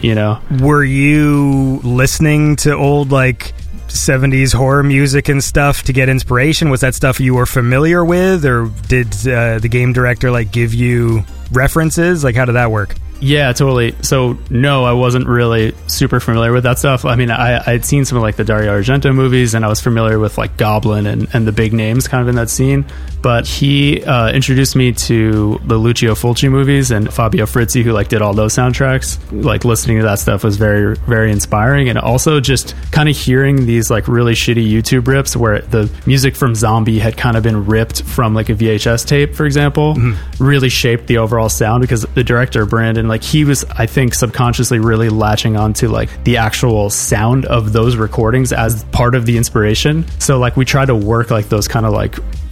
Were you listening to old 70s horror music and stuff to get inspiration? Was that stuff you were familiar with, or did the game director give you references? How did that work? Yeah, totally. So no, I wasn't really super familiar with that stuff. I mean, I'd seen some of the Dario Argento movies, and I was familiar with Goblin and the big names kind of in that scene. But he introduced me to the Lucio Fulci movies and Fabio Frizzi, who did all those soundtracks. Listening to that stuff was very, very inspiring. And also just kind of hearing these really shitty YouTube rips where the music from Zombie had kind of been ripped from a VHS tape, for example, really shaped the overall sound, because the director, Brandon, he was, I think, subconsciously really latching onto the actual sound of those recordings as part of the inspiration. So we try to work those kind of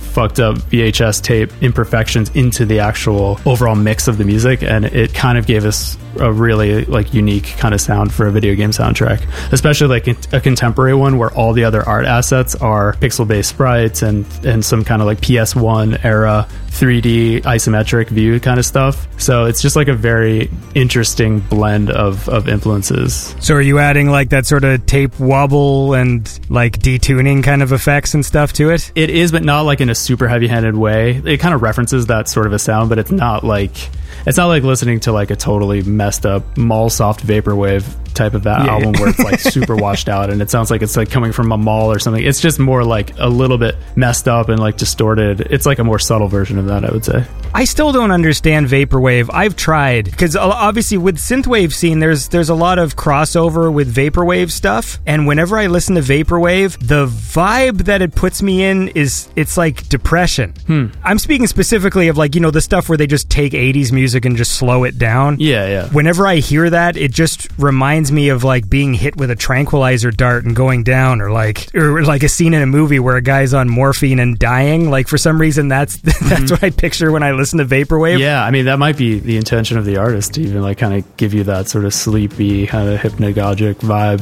fucked up VHS tape imperfections into the actual overall mix of the music, and it kind of gave us a really unique kind of sound for a video game soundtrack, especially a contemporary one where all the other art assets are pixel based sprites and some kind of PS1 era 3D isometric view kind of stuff. So it's just a very interesting blend of influences. So are you adding that sort of tape wobble and detuning kind of effects and stuff to it? It is, but not in a super heavy-handed way. It kind of references that sort of a sound, but it's not like listening to a totally messed up Mallsoft vaporwave type of that album where it's super washed out and it sounds like it's coming from a mall or something. It's just more a little bit messed up and distorted. It's a more subtle version of that, I would say. I still don't understand vaporwave. I've tried, because obviously with synthwave scene there's a lot of crossover with vaporwave stuff, and whenever I listen to vaporwave, the vibe that it puts me in is it's like depression. I'm speaking specifically of the stuff where they just take 80s music and just slow it down. Yeah. Whenever I hear that, it just reminds me of being hit with a tranquilizer dart and going down, or a scene in a movie where a guy's on morphine and dying. For some reason, that's what I picture when I listen to vaporwave. Yeah, I mean, that might be the intention of the artist to even kind of give you that sort of sleepy, kind of hypnagogic vibe.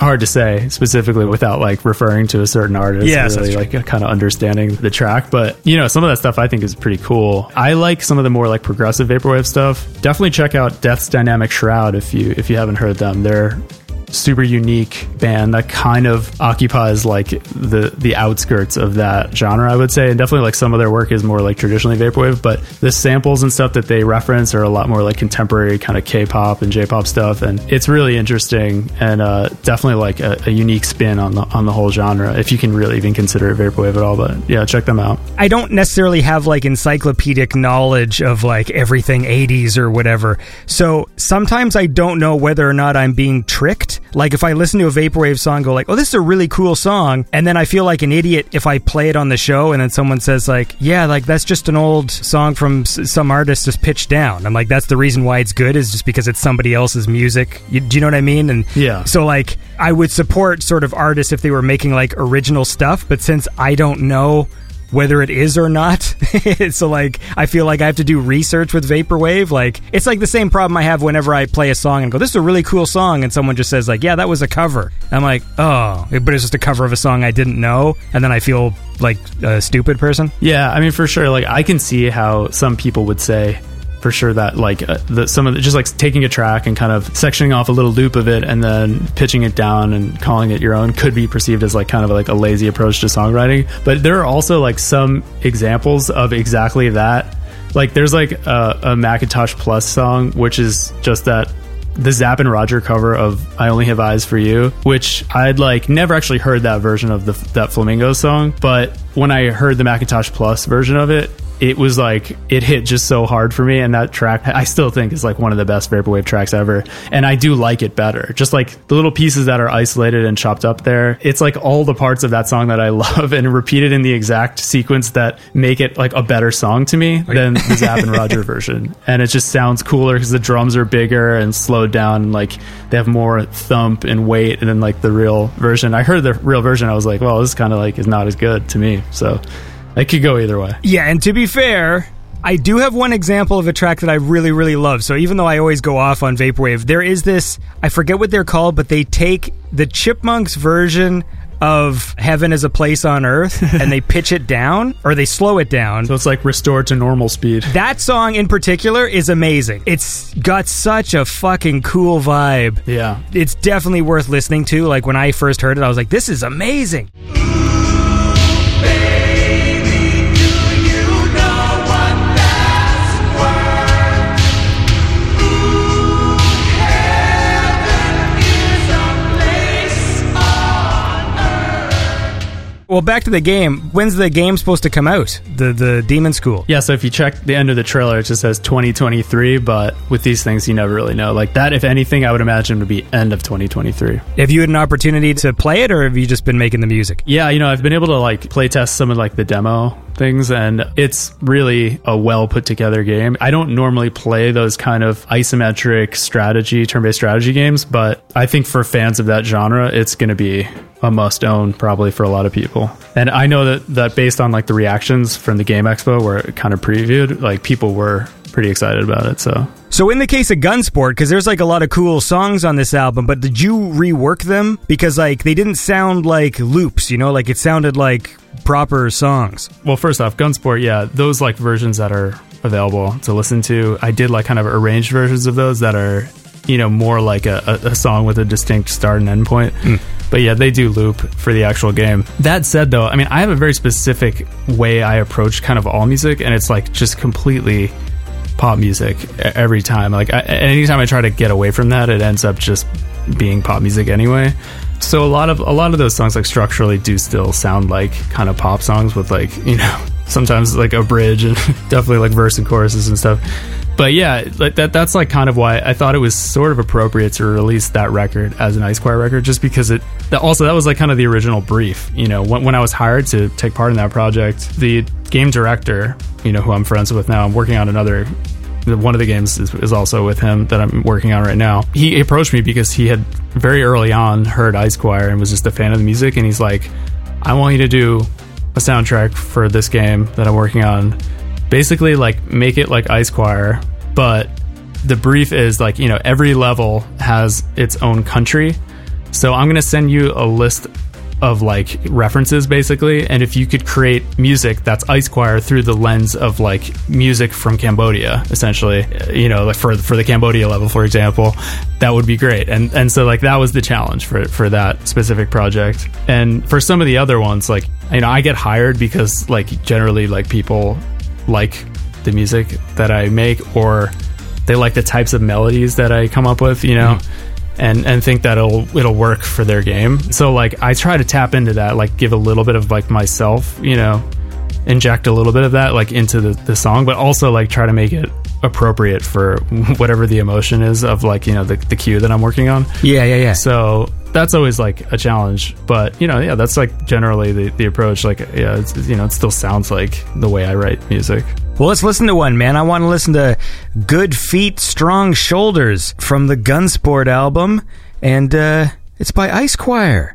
Hard to say specifically without referring to a certain artist. Yeah, really, kind of understanding the track. But some of that stuff I think is pretty cool. I like some of the more progressive vaporwave stuff. Definitely check out Death's Dynamic Shroud if you haven't heard them. They're super unique band that kind of occupies the outskirts of that genre, I would say, and definitely some of their work is more traditionally vaporwave, but the samples and stuff that they reference are a lot more contemporary kind of K-pop and J-pop stuff, and it's really interesting and definitely a unique spin on the whole genre, if you can really even consider it vaporwave at all. But yeah, check them out. I don't necessarily have encyclopedic knowledge of everything 80s or whatever, so sometimes I don't know whether or not I'm being tricked. If I listen to a vaporwave song, go oh, this is a really cool song, and then I feel like an idiot if I play it on the show and then someone says that's just an old song from some artist just pitched down. I'm that's the reason why it's good, is just because it's somebody else's music. Do you know what I mean? And yeah. So I would support sort of artists if they were making original stuff, but since I don't know whether it is or not, so I feel I have to do research with vaporwave. It's the same problem I have whenever I play a song and go, this is a really cool song, and someone just says yeah, that was a cover. I'm oh, but it's just a cover of a song I didn't know, and then I feel like a stupid person. Yeah, I mean, for sure, I can see how some people would say for sure that like some of the, just like taking a track and kind of sectioning off a little loop of it and then pitching it down and calling it your own could be perceived as like kind of like a lazy approach to songwriting. But there are also like some examples of exactly that. Like there's like a Macintosh Plus song, which is just that the Zapp and Roger cover of I Only Have Eyes for You, which I'd like never actually heard that version of that Flamingo song. But when I heard the Macintosh Plus version of it, it was like, it hit just so hard for me. And that track, I still think is like one of the best Vaporwave tracks ever. And I do like it better. Just like the little pieces that are isolated and chopped up there. It's like all the parts of that song that I love and repeated in the exact sequence that make it like a better song to me than the Zapp and Roger version. And it just sounds cooler because the drums are bigger and slowed down. And like they have more thump and weight. And then like the real version, I heard the real version. I was like, well, this kind of like is not as good to me. So it could go either way. Yeah, and to be fair, I do have one example of a track that I really, really love. So even though I always go off on Vaporwave, there is this, I forget what they're called, but they take the Chipmunks version of Heaven is a Place on Earth and they pitch it down, or they slow it down. So it's like restored to normal speed. That song in particular is amazing. It's got such a fucking cool vibe. Yeah. It's definitely worth listening to. Like when I first heard it, I was like, this is amazing. Well, back to the game. When's the game supposed to come out? The Demon School. Yeah, so if you check the end of the trailer, it just says 2023, but with these things, you never really know. Like that, if anything, I would imagine would be end of 2023. Have you had an opportunity to play it, or have you just been making the music? Yeah, you know, I've been able to like play test some of like the demo things, and it's really a well put together game. I don't normally play those kind of isometric strategy, turn-based strategy games, but I think for fans of that genre, it's going to be a must own probably for a lot of people. And I know that based on like the reactions from the Game Expo where it kind of previewed, like people were pretty excited about it. So in the case of Gunsport, because there's like a lot of cool songs on this album, but did you rework them? Because like they didn't sound like loops, you know, like it sounded like proper songs. Well, first off, Gunsport, yeah, those like versions that are available to listen to, I did like kind of arranged versions of those that are, you know, more like a song with a distinct start and end point. But yeah, they do loop for the actual game. That said, though, I mean, I have a very specific way I approach kind of all music, and it's like just completely pop music every time. Like anytime I try to get away from that, it ends up just being pop music anyway. So a lot of those songs like structurally do still sound like kind of pop songs with like, you know, sometimes like a bridge and definitely like verse and choruses and stuff. But yeah, like that's like kind of why I thought it was sort of appropriate to release that record as an Ice Choir record, just because that was like kind of the original brief. You know, when I was hired to take part in that project, the game director, you know, who I'm friends with now, I'm working on another, one of the games is also with him that I'm working on right now. He approached me because he had very early on heard Ice Choir and was just a fan of the music. And he's like, I want you to do a soundtrack for this game that I'm working on. Basically, like, make it like Ice Choir, but the brief is like, you know, every level has its own country. So I'm going to send you a list of like references, basically. And if you could create music that's Ice Choir through the lens of like music from Cambodia, essentially, you know, like for the Cambodia level, for example, that would be great. And so like that was the challenge for that specific project. And for some of the other ones, like, you know, I get hired because like generally like people like the music that I make, or they like the types of melodies that I come up with, you know, and think that it'll work for their game. So like I try to tap into that, like give a little bit of like myself, you know, inject a little bit of that like into the song, but also like try to make it appropriate for whatever the emotion is of like, you know, the cue that I'm working on. Yeah. So that's always like a challenge, but you know, yeah, that's like generally the approach. Like, yeah, it's, you know, it still sounds like the way I write music. Well, let's listen to one, man. I want to listen to Good Feet, Strong Shoulders from the Gunsport album, and it's by Ice Choir.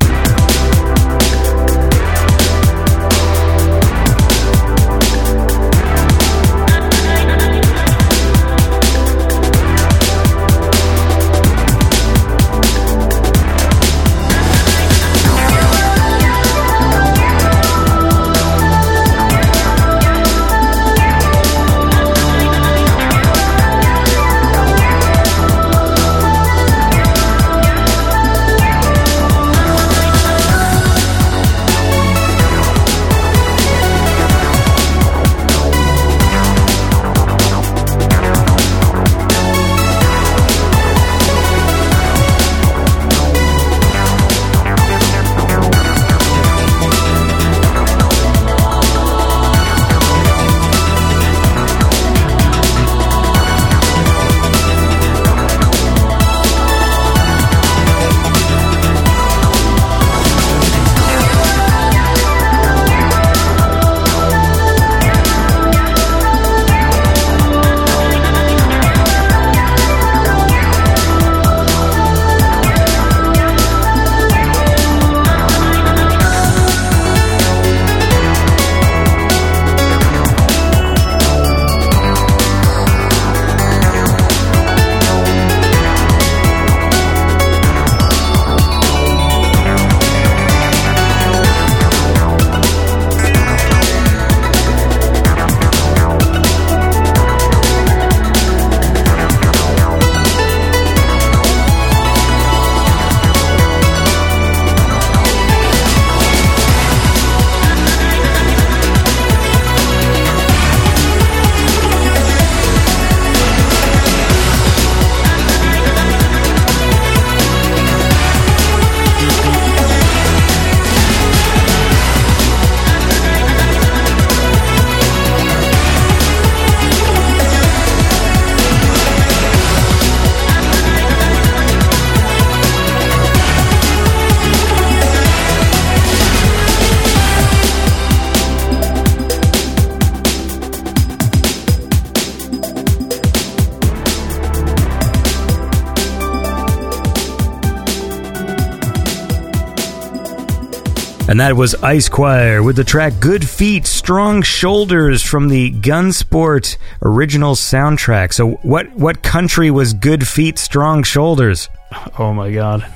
And that was Ice Choir with the track Good Feet, Strong Shoulders from the Gunsport original soundtrack. So what country was Good Feet, Strong Shoulders? Oh my God.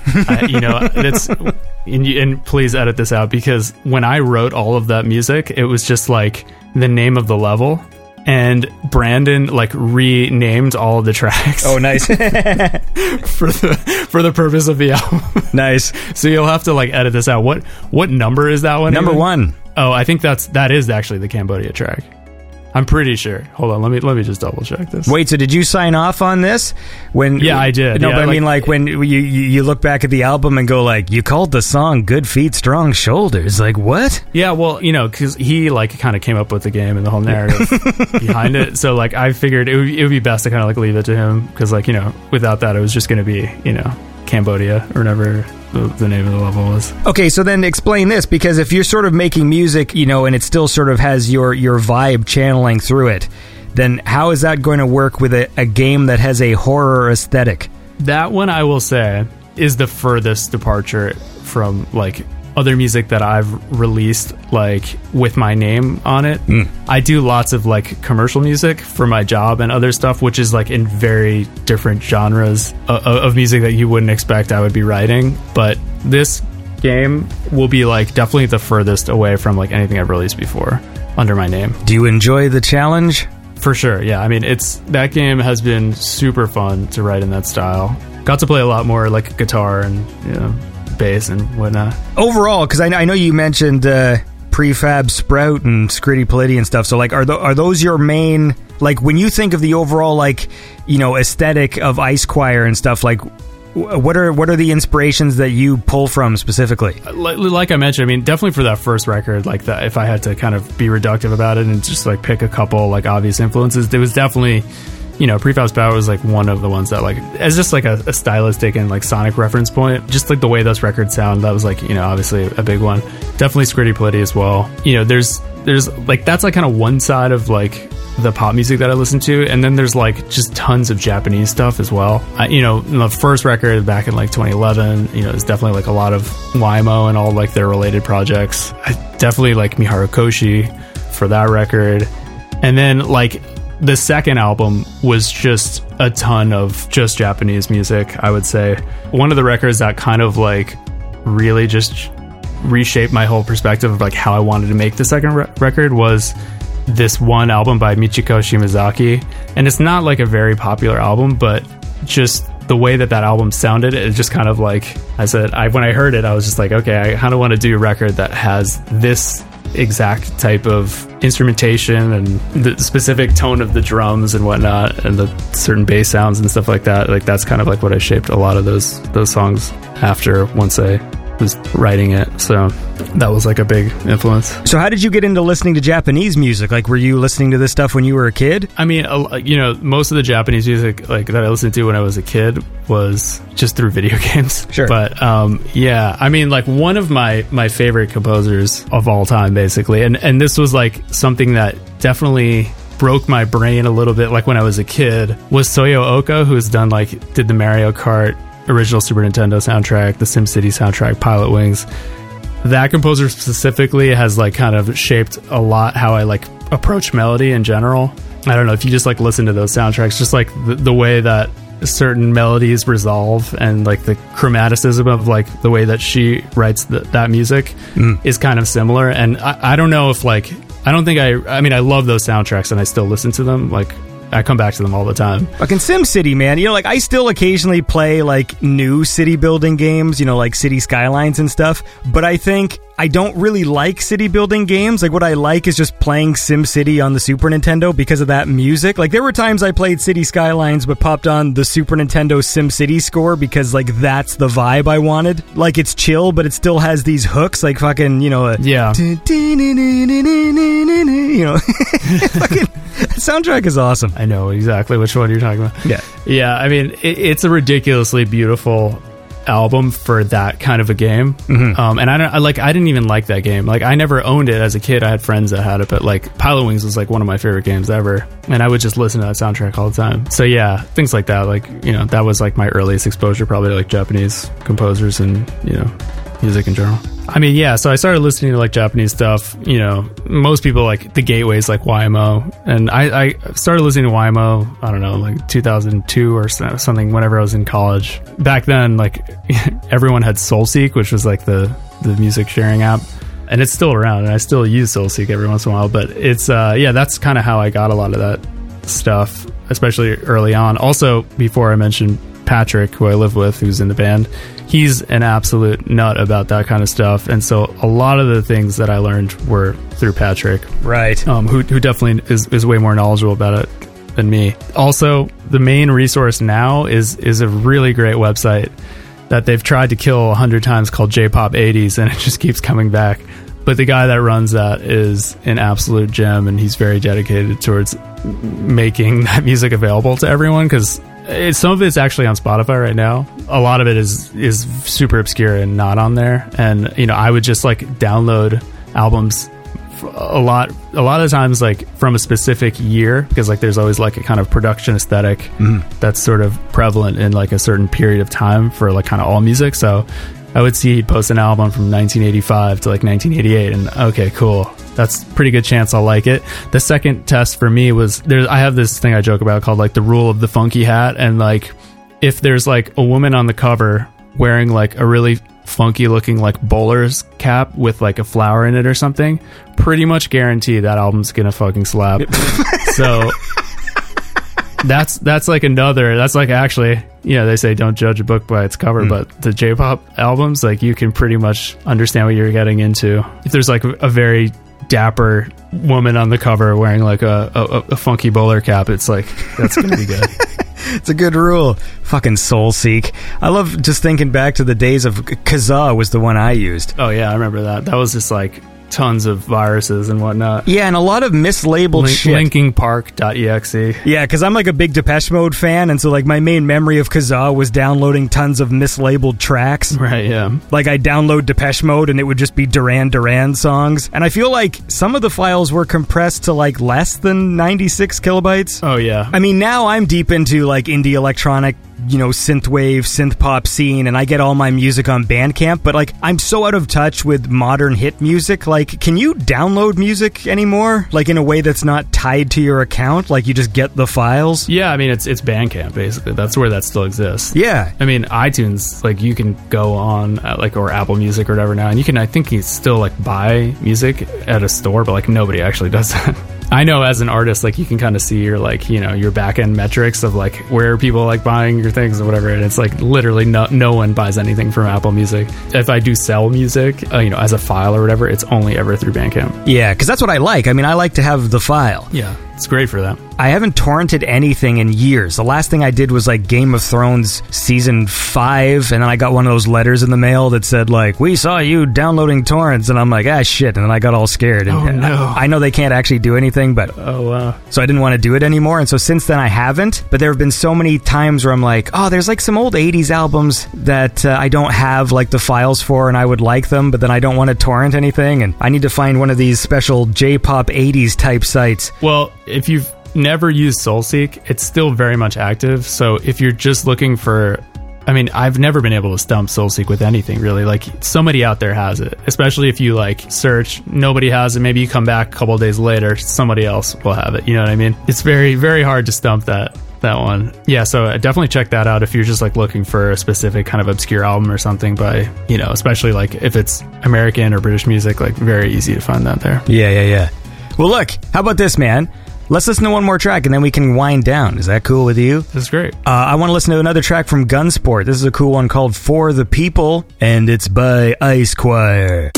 And please edit this out, because when I wrote all of that music, it was just like the name of the level. And Brandon like renamed all of the tracks. Oh, nice. for the purpose of the album. Nice. So you'll have to like edit this out. What number is that one? Number one. Oh, I think that is actually the Cambodia track. I'm pretty sure. Hold on, let me just double check this. Wait, so did you sign off on this? I did. No, yeah, but I mean, like when you look back at the album and go, like, you called the song "Good Feet, Strong Shoulders." Like, what? Yeah, well, because he like kind of came up with the game and the whole narrative behind it. So like, I figured it would be best to kind of like leave it to him, because like without that, it was just going to be Cambodia or whatever the name of the level was. Okay, so then explain this, because if you're sort of making music, and it still sort of has your vibe channeling through it, then how is that going to work with a game that has a horror aesthetic? That one, I will say, is the furthest departure from like other music that I've released like with my name on it. I do lots of like commercial music for my job and other stuff, which is like in very different genres of music that you wouldn't expect I would be writing, but this game will be like definitely the furthest away from like anything I've released before under my name. Do you enjoy the challenge? For sure, yeah. I mean, that game has been super fun to write in that style. Got to play a lot more like guitar and bass and whatnot. Overall, because I know you mentioned Prefab Sprout and Scritti Politti and stuff, so like are those your main, like when you think of the overall like aesthetic of Ice Choir and stuff, like what are the inspirations that you pull from specifically? Like I mentioned, I mean, definitely for that first record, like that, if I had to kind of be reductive about it and just like pick a couple like obvious influences, there was definitely Prefab Sprout was like one of the ones that like as just like a stylistic and like sonic reference point, just like the way those records sound, that was like obviously a big one. Definitely Scritti Politti as well. There's like, that's like kind of one side of like the pop music that I listen to, and then there's like just tons of Japanese stuff as well. The first record back in like 2011, is definitely like a lot of YMO and all like their related projects. I definitely like Miharu Koshi for that record, and then like the second album was just a ton of just Japanese music, I would say. One of the records that kind of like really just reshaped my whole perspective of like how I wanted to make the second record was this one album by Michiko Shimazaki. And it's not like a very popular album, but just the way that album sounded, it just kind of like, I said, when I heard it, I was just like, okay, I kind of want to do a record that has this exact type of instrumentation and the specific tone of the drums and whatnot and the certain bass sounds and stuff like that. Like that's kind of like what I shaped a lot of those songs after, once I was writing it. So that was like a big influence. So how did you get into listening to Japanese music? Like, were you listening to this stuff when you were a kid? I mean, most of the Japanese music like that I listened to when I was a kid was just through video games. Sure. But yeah, I mean, like one of my favorite composers of all time, basically, and this was like something that definitely broke my brain a little bit. Like when I was a kid, was Soyo Oka, who's did the Mario Kart original Super Nintendo soundtrack, the Sim City soundtrack, Pilot Wings. That composer specifically has like kind of shaped a lot how I like approach melody in general. I don't know if you just like listen to those soundtracks, just like the way that certain melodies resolve and like the chromaticism of like the way that she writes that music is kind of similar. And I don't know if like, I don't think I mean, I love those soundtracks and I still listen to them, like I come back to them all the time. Like in SimCity, man, like I still occasionally play like new city building games, like City Skylines and stuff, but I think I don't really like city building games. Like what I like is just playing SimCity on the Super Nintendo because of that music. Like there were times I played City Skylines but popped on the Super Nintendo SimCity score because like that's the vibe I wanted. Like it's chill, but it still has these hooks, like fucking, yeah. Fucking soundtrack is awesome. I know exactly which one you're talking about. Yeah. I mean, it's a ridiculously beautiful album for that kind of a game. And I didn't even like that game. Like I never owned it as a kid. I had friends that had it, but like Pilot Wings was like one of my favorite games ever, and I would just listen to that soundtrack all the time. So yeah, things like that, like that was like my earliest exposure probably to like Japanese composers and music in general? I mean, yeah, so I started listening to like Japanese stuff. You know, most people like the gateways like YMO, and I started listening to YMO, I don't know, like 2002 or something, whenever I was in college. Back then, like everyone had Soulseek, which was like the music sharing app, and it's still around, and I still use Soulseek every once in a while, but it's yeah, that's kind of how I got a lot of that stuff, especially early on. Also, before I mentioned Patrick, who I live with, who's in the band, he's an absolute nut about that kind of stuff, and so a lot of the things that I learned were through Patrick, right? Who definitely is way more knowledgeable about it than me. Also, the main resource now is a really great website that they've tried to kill 100 times called J-Pop 80s, and it just keeps coming back. But the guy that runs that is an absolute gem, and he's very dedicated towards making that music available to everyone, because some of it's actually on Spotify right now. A lot of it is super obscure and not on there. And, you know, I would just like download albums a lot of times like from a specific year, because like there's always like a kind of production aesthetic that's sort of prevalent in like a certain period of time for like kind of all music. So I would see he'd post an album from 1985 to like 1988, and okay, cool, that's pretty good chance I'll like it. The second test for me was, I have this thing I joke about called like the rule of the funky hat, and like if there's like a woman on the cover wearing like a really funky looking like bowler's cap with like a flower in it or something, pretty much guarantee that album's gonna fucking slap. So that's like another, that's like, actually, you know, they say don't judge a book by its cover, but the J-pop albums, like you can pretty much understand what you're getting into. If there's like a very dapper woman on the cover wearing like a funky bowler cap, it's like, that's gonna be good. It's a good rule. Fucking Soulseek. I love just thinking back to the days of Kazaa was the one I used. Oh yeah, I remember that. That was just like tons of viruses and whatnot. Yeah, and a lot of mislabeled shit. Linkingpark.exe. Yeah, because I'm like a big Depeche Mode fan, and so like my main memory of Kazaa was downloading tons of mislabeled tracks. Right, yeah. Like I download Depeche Mode, and it would just be Duran Duran songs, and I feel like some of the files were compressed to like less than 96 kilobytes. Oh, yeah. I mean, now I'm deep into like indie electronic, you know, synthwave, synthpop scene, and I get all my music on Bandcamp, but like I'm so out of touch with modern hit music. Like, can you download music anymore? Like in a way that's not tied to your account? Like you just get the files? Yeah, I mean it's Bandcamp basically. That's where that still exists. Yeah. I mean iTunes, like you can go on like, or Apple Music or whatever now, and you can, I think you still like buy music at a store, but like nobody actually does that. I know as an artist, like you can kind of see your like, you know, your back end metrics of like where people like buying your things or whatever, and it's like literally no one buys anything from Apple Music. If I do sell music, you know, as a file or whatever, it's only ever through Bandcamp. Yeah, because that's what I like. I mean, I like to have the file. Yeah, it's great for that. I haven't torrented anything in years. The last thing I did was like Game of Thrones season 5, and then I got one of those letters in the mail that said like, we saw you downloading torrents, and I'm like, ah shit, and then I got all scared. And I know they can't actually do anything, but so I didn't want to do it anymore, and so since then I haven't. But there have been so many times where I'm like, oh, there's like some old 80s albums that I don't have like the files for, and I would like them, but then I don't want to torrent anything, and I need to find one of these special J-pop 80s type sites. Well, if you've never used Soulseek, it's still very much active. So if you're just looking for, I mean, I've never been able to stump Soulseek with anything really. Like somebody out there has it, especially if you like search, nobody has it. Maybe you come back a couple of days later, somebody else will have it. You know what I mean? It's very, very hard to stump that one. Yeah, so definitely check that out if you're just like looking for a specific kind of obscure album or something by, you know, especially like if it's American or British music, like very easy to find that there. Yeah. Well, look, how about this, man? Let's listen to one more track, and then we can wind down. Is that cool with you? That's great. I want to listen to another track from Gunsport. This is a cool one called For the People, and it's by Ice Choir.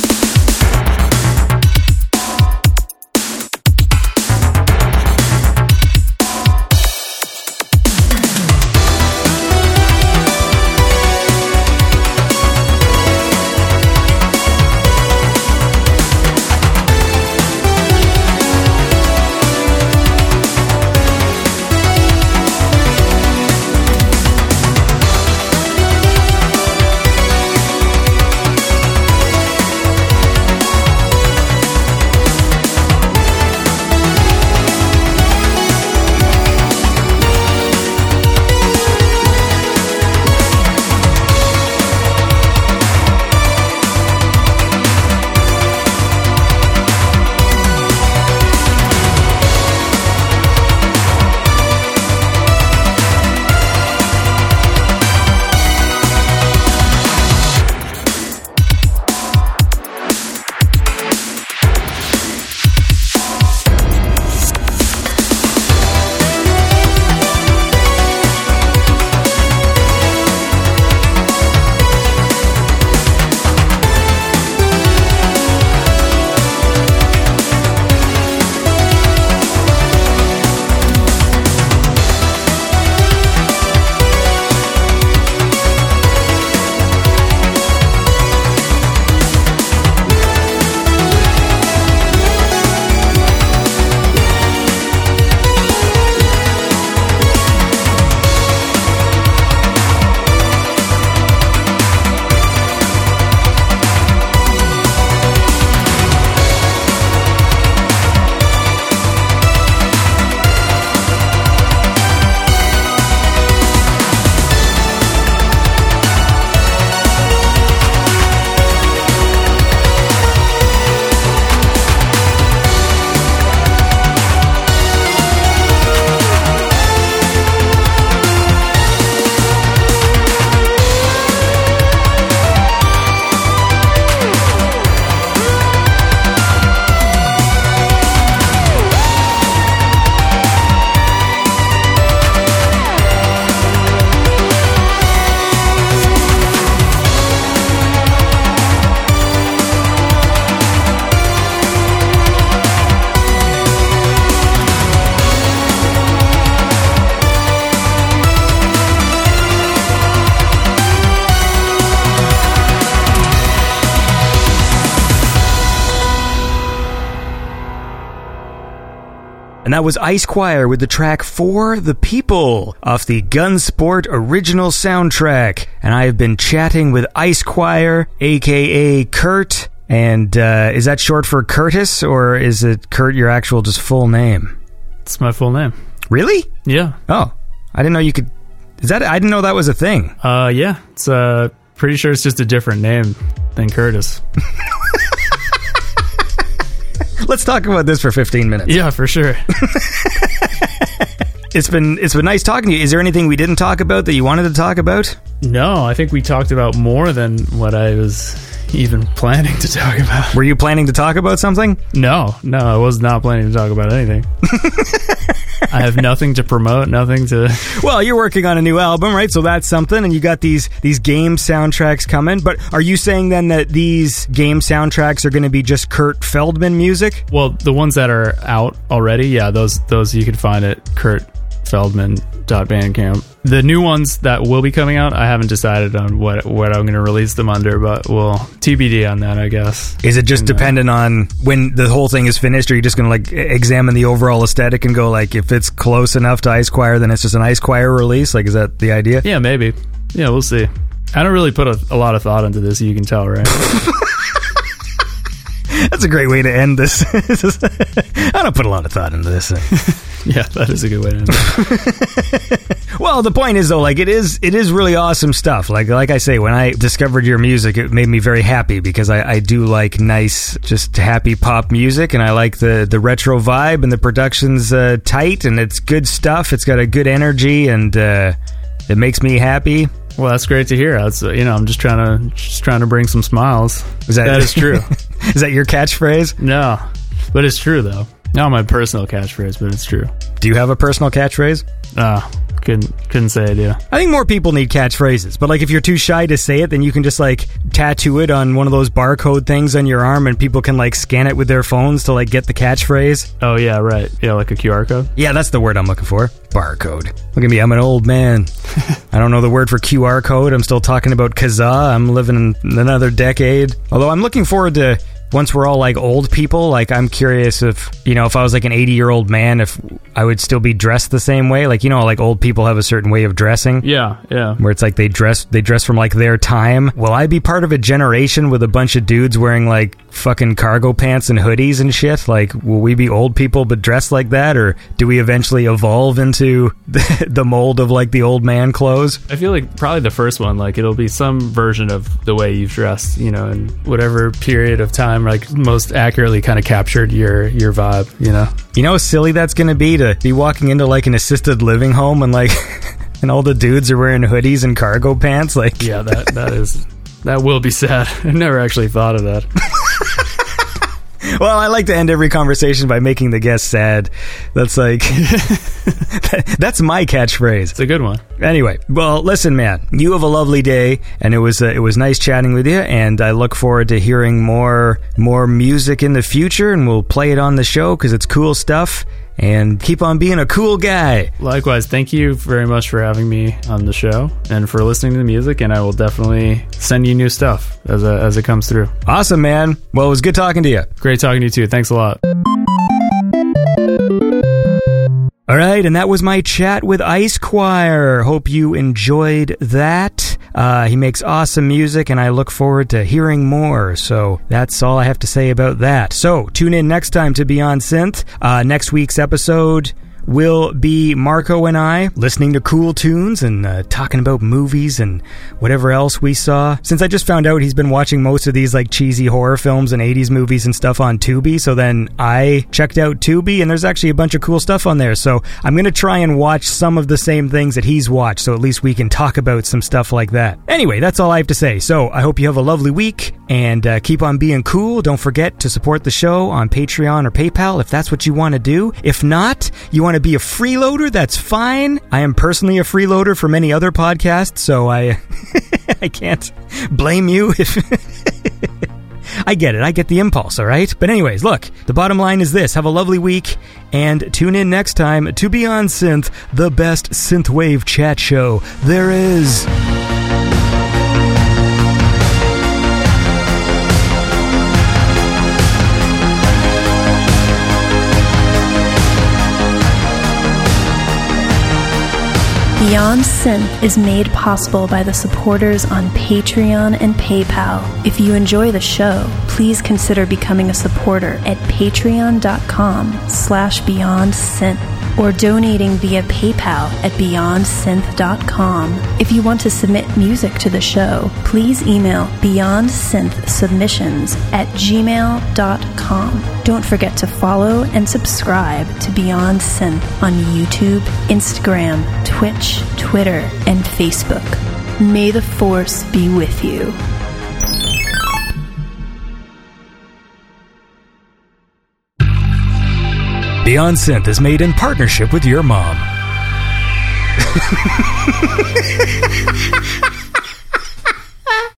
And that was Ice Choir with the track For the People off the Gunsport original soundtrack. And I have been chatting with Ice Choir, a.k.a. Kurt. And is that short for Curtis, or is it Kurt, your actual just full name? It's my full name. Really? Yeah. Oh, I didn't know you could... Is that... I didn't know that was a thing. Yeah. It's pretty sure it's just a different name than Curtis. Let's talk about this for 15 minutes. Yeah, for sure. It's been nice talking to you. Is there anything we didn't talk about that you wanted to talk about? No, I think we talked about more than what I was even planning to talk about. Were you planning to talk about something? No, I was not planning to talk about anything. I have nothing to promote, nothing to... Well, you're working on a new album, right? So that's something, and you got these game soundtracks coming, but are you saying then that these game soundtracks are going to be just Kurt Feldman music? Well, the ones that are out already, yeah, those you can find at kurtfeldman.bandcamp. The new ones that will be coming out, I haven't decided on what I'm going to release them under, but we'll TBD on that, I guess. Is it just dependent on when the whole thing is finished? Or are you just going to like examine the overall aesthetic and go like, if it's close enough to Ice Choir, then it's just an Ice Choir release? Like, is that the idea? Yeah, maybe. Yeah, we'll see. I don't really put a lot of thought into this, you can tell, right? That's a great way to end this. I don't put a lot of thought into this thing. Yeah, that is a good way to end it. Well, the point is, though, like, it is really awesome stuff. Like I say, when I discovered your music, it made me very happy because I do like nice, just happy pop music, and I like the retro vibe, and the production's tight, and it's good stuff. It's got a good energy, and it makes me happy. Well, that's great to hear. That's, I'm just trying to bring some smiles. That is true. Is that your catchphrase? No, but it's true, though. Not my personal catchphrase, but it's true. Do you have a personal catchphrase? Couldn't say I do. I think more people need catchphrases, but like if you're too shy to say it, then you can just like tattoo it on one of those barcode things on your arm, and people can like scan it with their phones to like get the catchphrase. Oh yeah, right. Yeah, like a QR code. Yeah, that's the word I'm looking for. Barcode. Look at me, I'm an old man. I don't know the word for QR code. I'm still talking about Kazaa. I'm living in another decade. Although I'm looking forward to, once we're all like old people, like I'm curious if, if I was like an 80-year-old man, if I would still be dressed the same way. Like, like old people have a certain way of dressing. Yeah. Where it's like they dress from like their time. Will I be part of a generation with a bunch of dudes wearing like fucking cargo pants and hoodies and shit? Like, will we be old people but dressed like that? Or do we eventually evolve into the mold of like the old man clothes? I feel like probably the first one, like it'll be some version of the way you've dressed, in whatever period of time like most accurately kind of captured your vibe. You know how silly that's gonna be to be walking into like an assisted living home and like and all the dudes are wearing hoodies and cargo pants. Like, yeah, that will be sad. I've never actually thought of that. Well, I like to end every conversation by making the guest sad. That's like, that's my catchphrase. It's a good one. Anyway, well, listen, man, you have a lovely day, and it was nice chatting with you, and I look forward to hearing more music in the future, and we'll play it on the show because it's cool stuff. And keep on being a cool guy. Likewise, thank you very much for having me on the show and for listening to the music, and I will definitely send you new stuff as it comes through. Awesome, man. Well, it was good talking to you. Great talking to you, too. Thanks a lot. All right, and that was my chat with Ice Choir. Hope you enjoyed that. He makes awesome music, and I look forward to hearing more. So that's all I have to say about that. So tune in next time to Beyond Synth. Next week's episode will be Marco and I listening to cool tunes and talking about movies and whatever else we saw. Since I just found out he's been watching most of these like cheesy horror films and 80s movies and stuff on Tubi, so then I checked out Tubi, and there's actually a bunch of cool stuff on there, so I'm going to try and watch some of the same things that he's watched, so at least we can talk about some stuff like that. Anyway, that's all I have to say, so I hope you have a lovely week, and keep on being cool. Don't forget to support the show on Patreon or PayPal if that's what you want to do. If not, you want to be a freeloader, that's fine. I am personally a freeloader for many other podcasts, so I I can't blame you if I get it. I get the impulse, all right? But anyways, look, the bottom line is this. Have a lovely week, and tune in next time to Beyond Synth, the best synthwave chat show there is. Beyond Synth is made possible by the supporters on Patreon and PayPal. If you enjoy the show, please consider becoming a supporter at patreon.com/BeyondSynth or donating via PayPal at BeyondSynth.com. If you want to submit music to the show, please email BeyondSynthSubmissions@gmail.com. Don't forget to follow and subscribe to Beyond Synth on YouTube, Instagram, Twitch, Twitter, and Facebook. May the force be with you. Beyond Synth is made in partnership with your mom.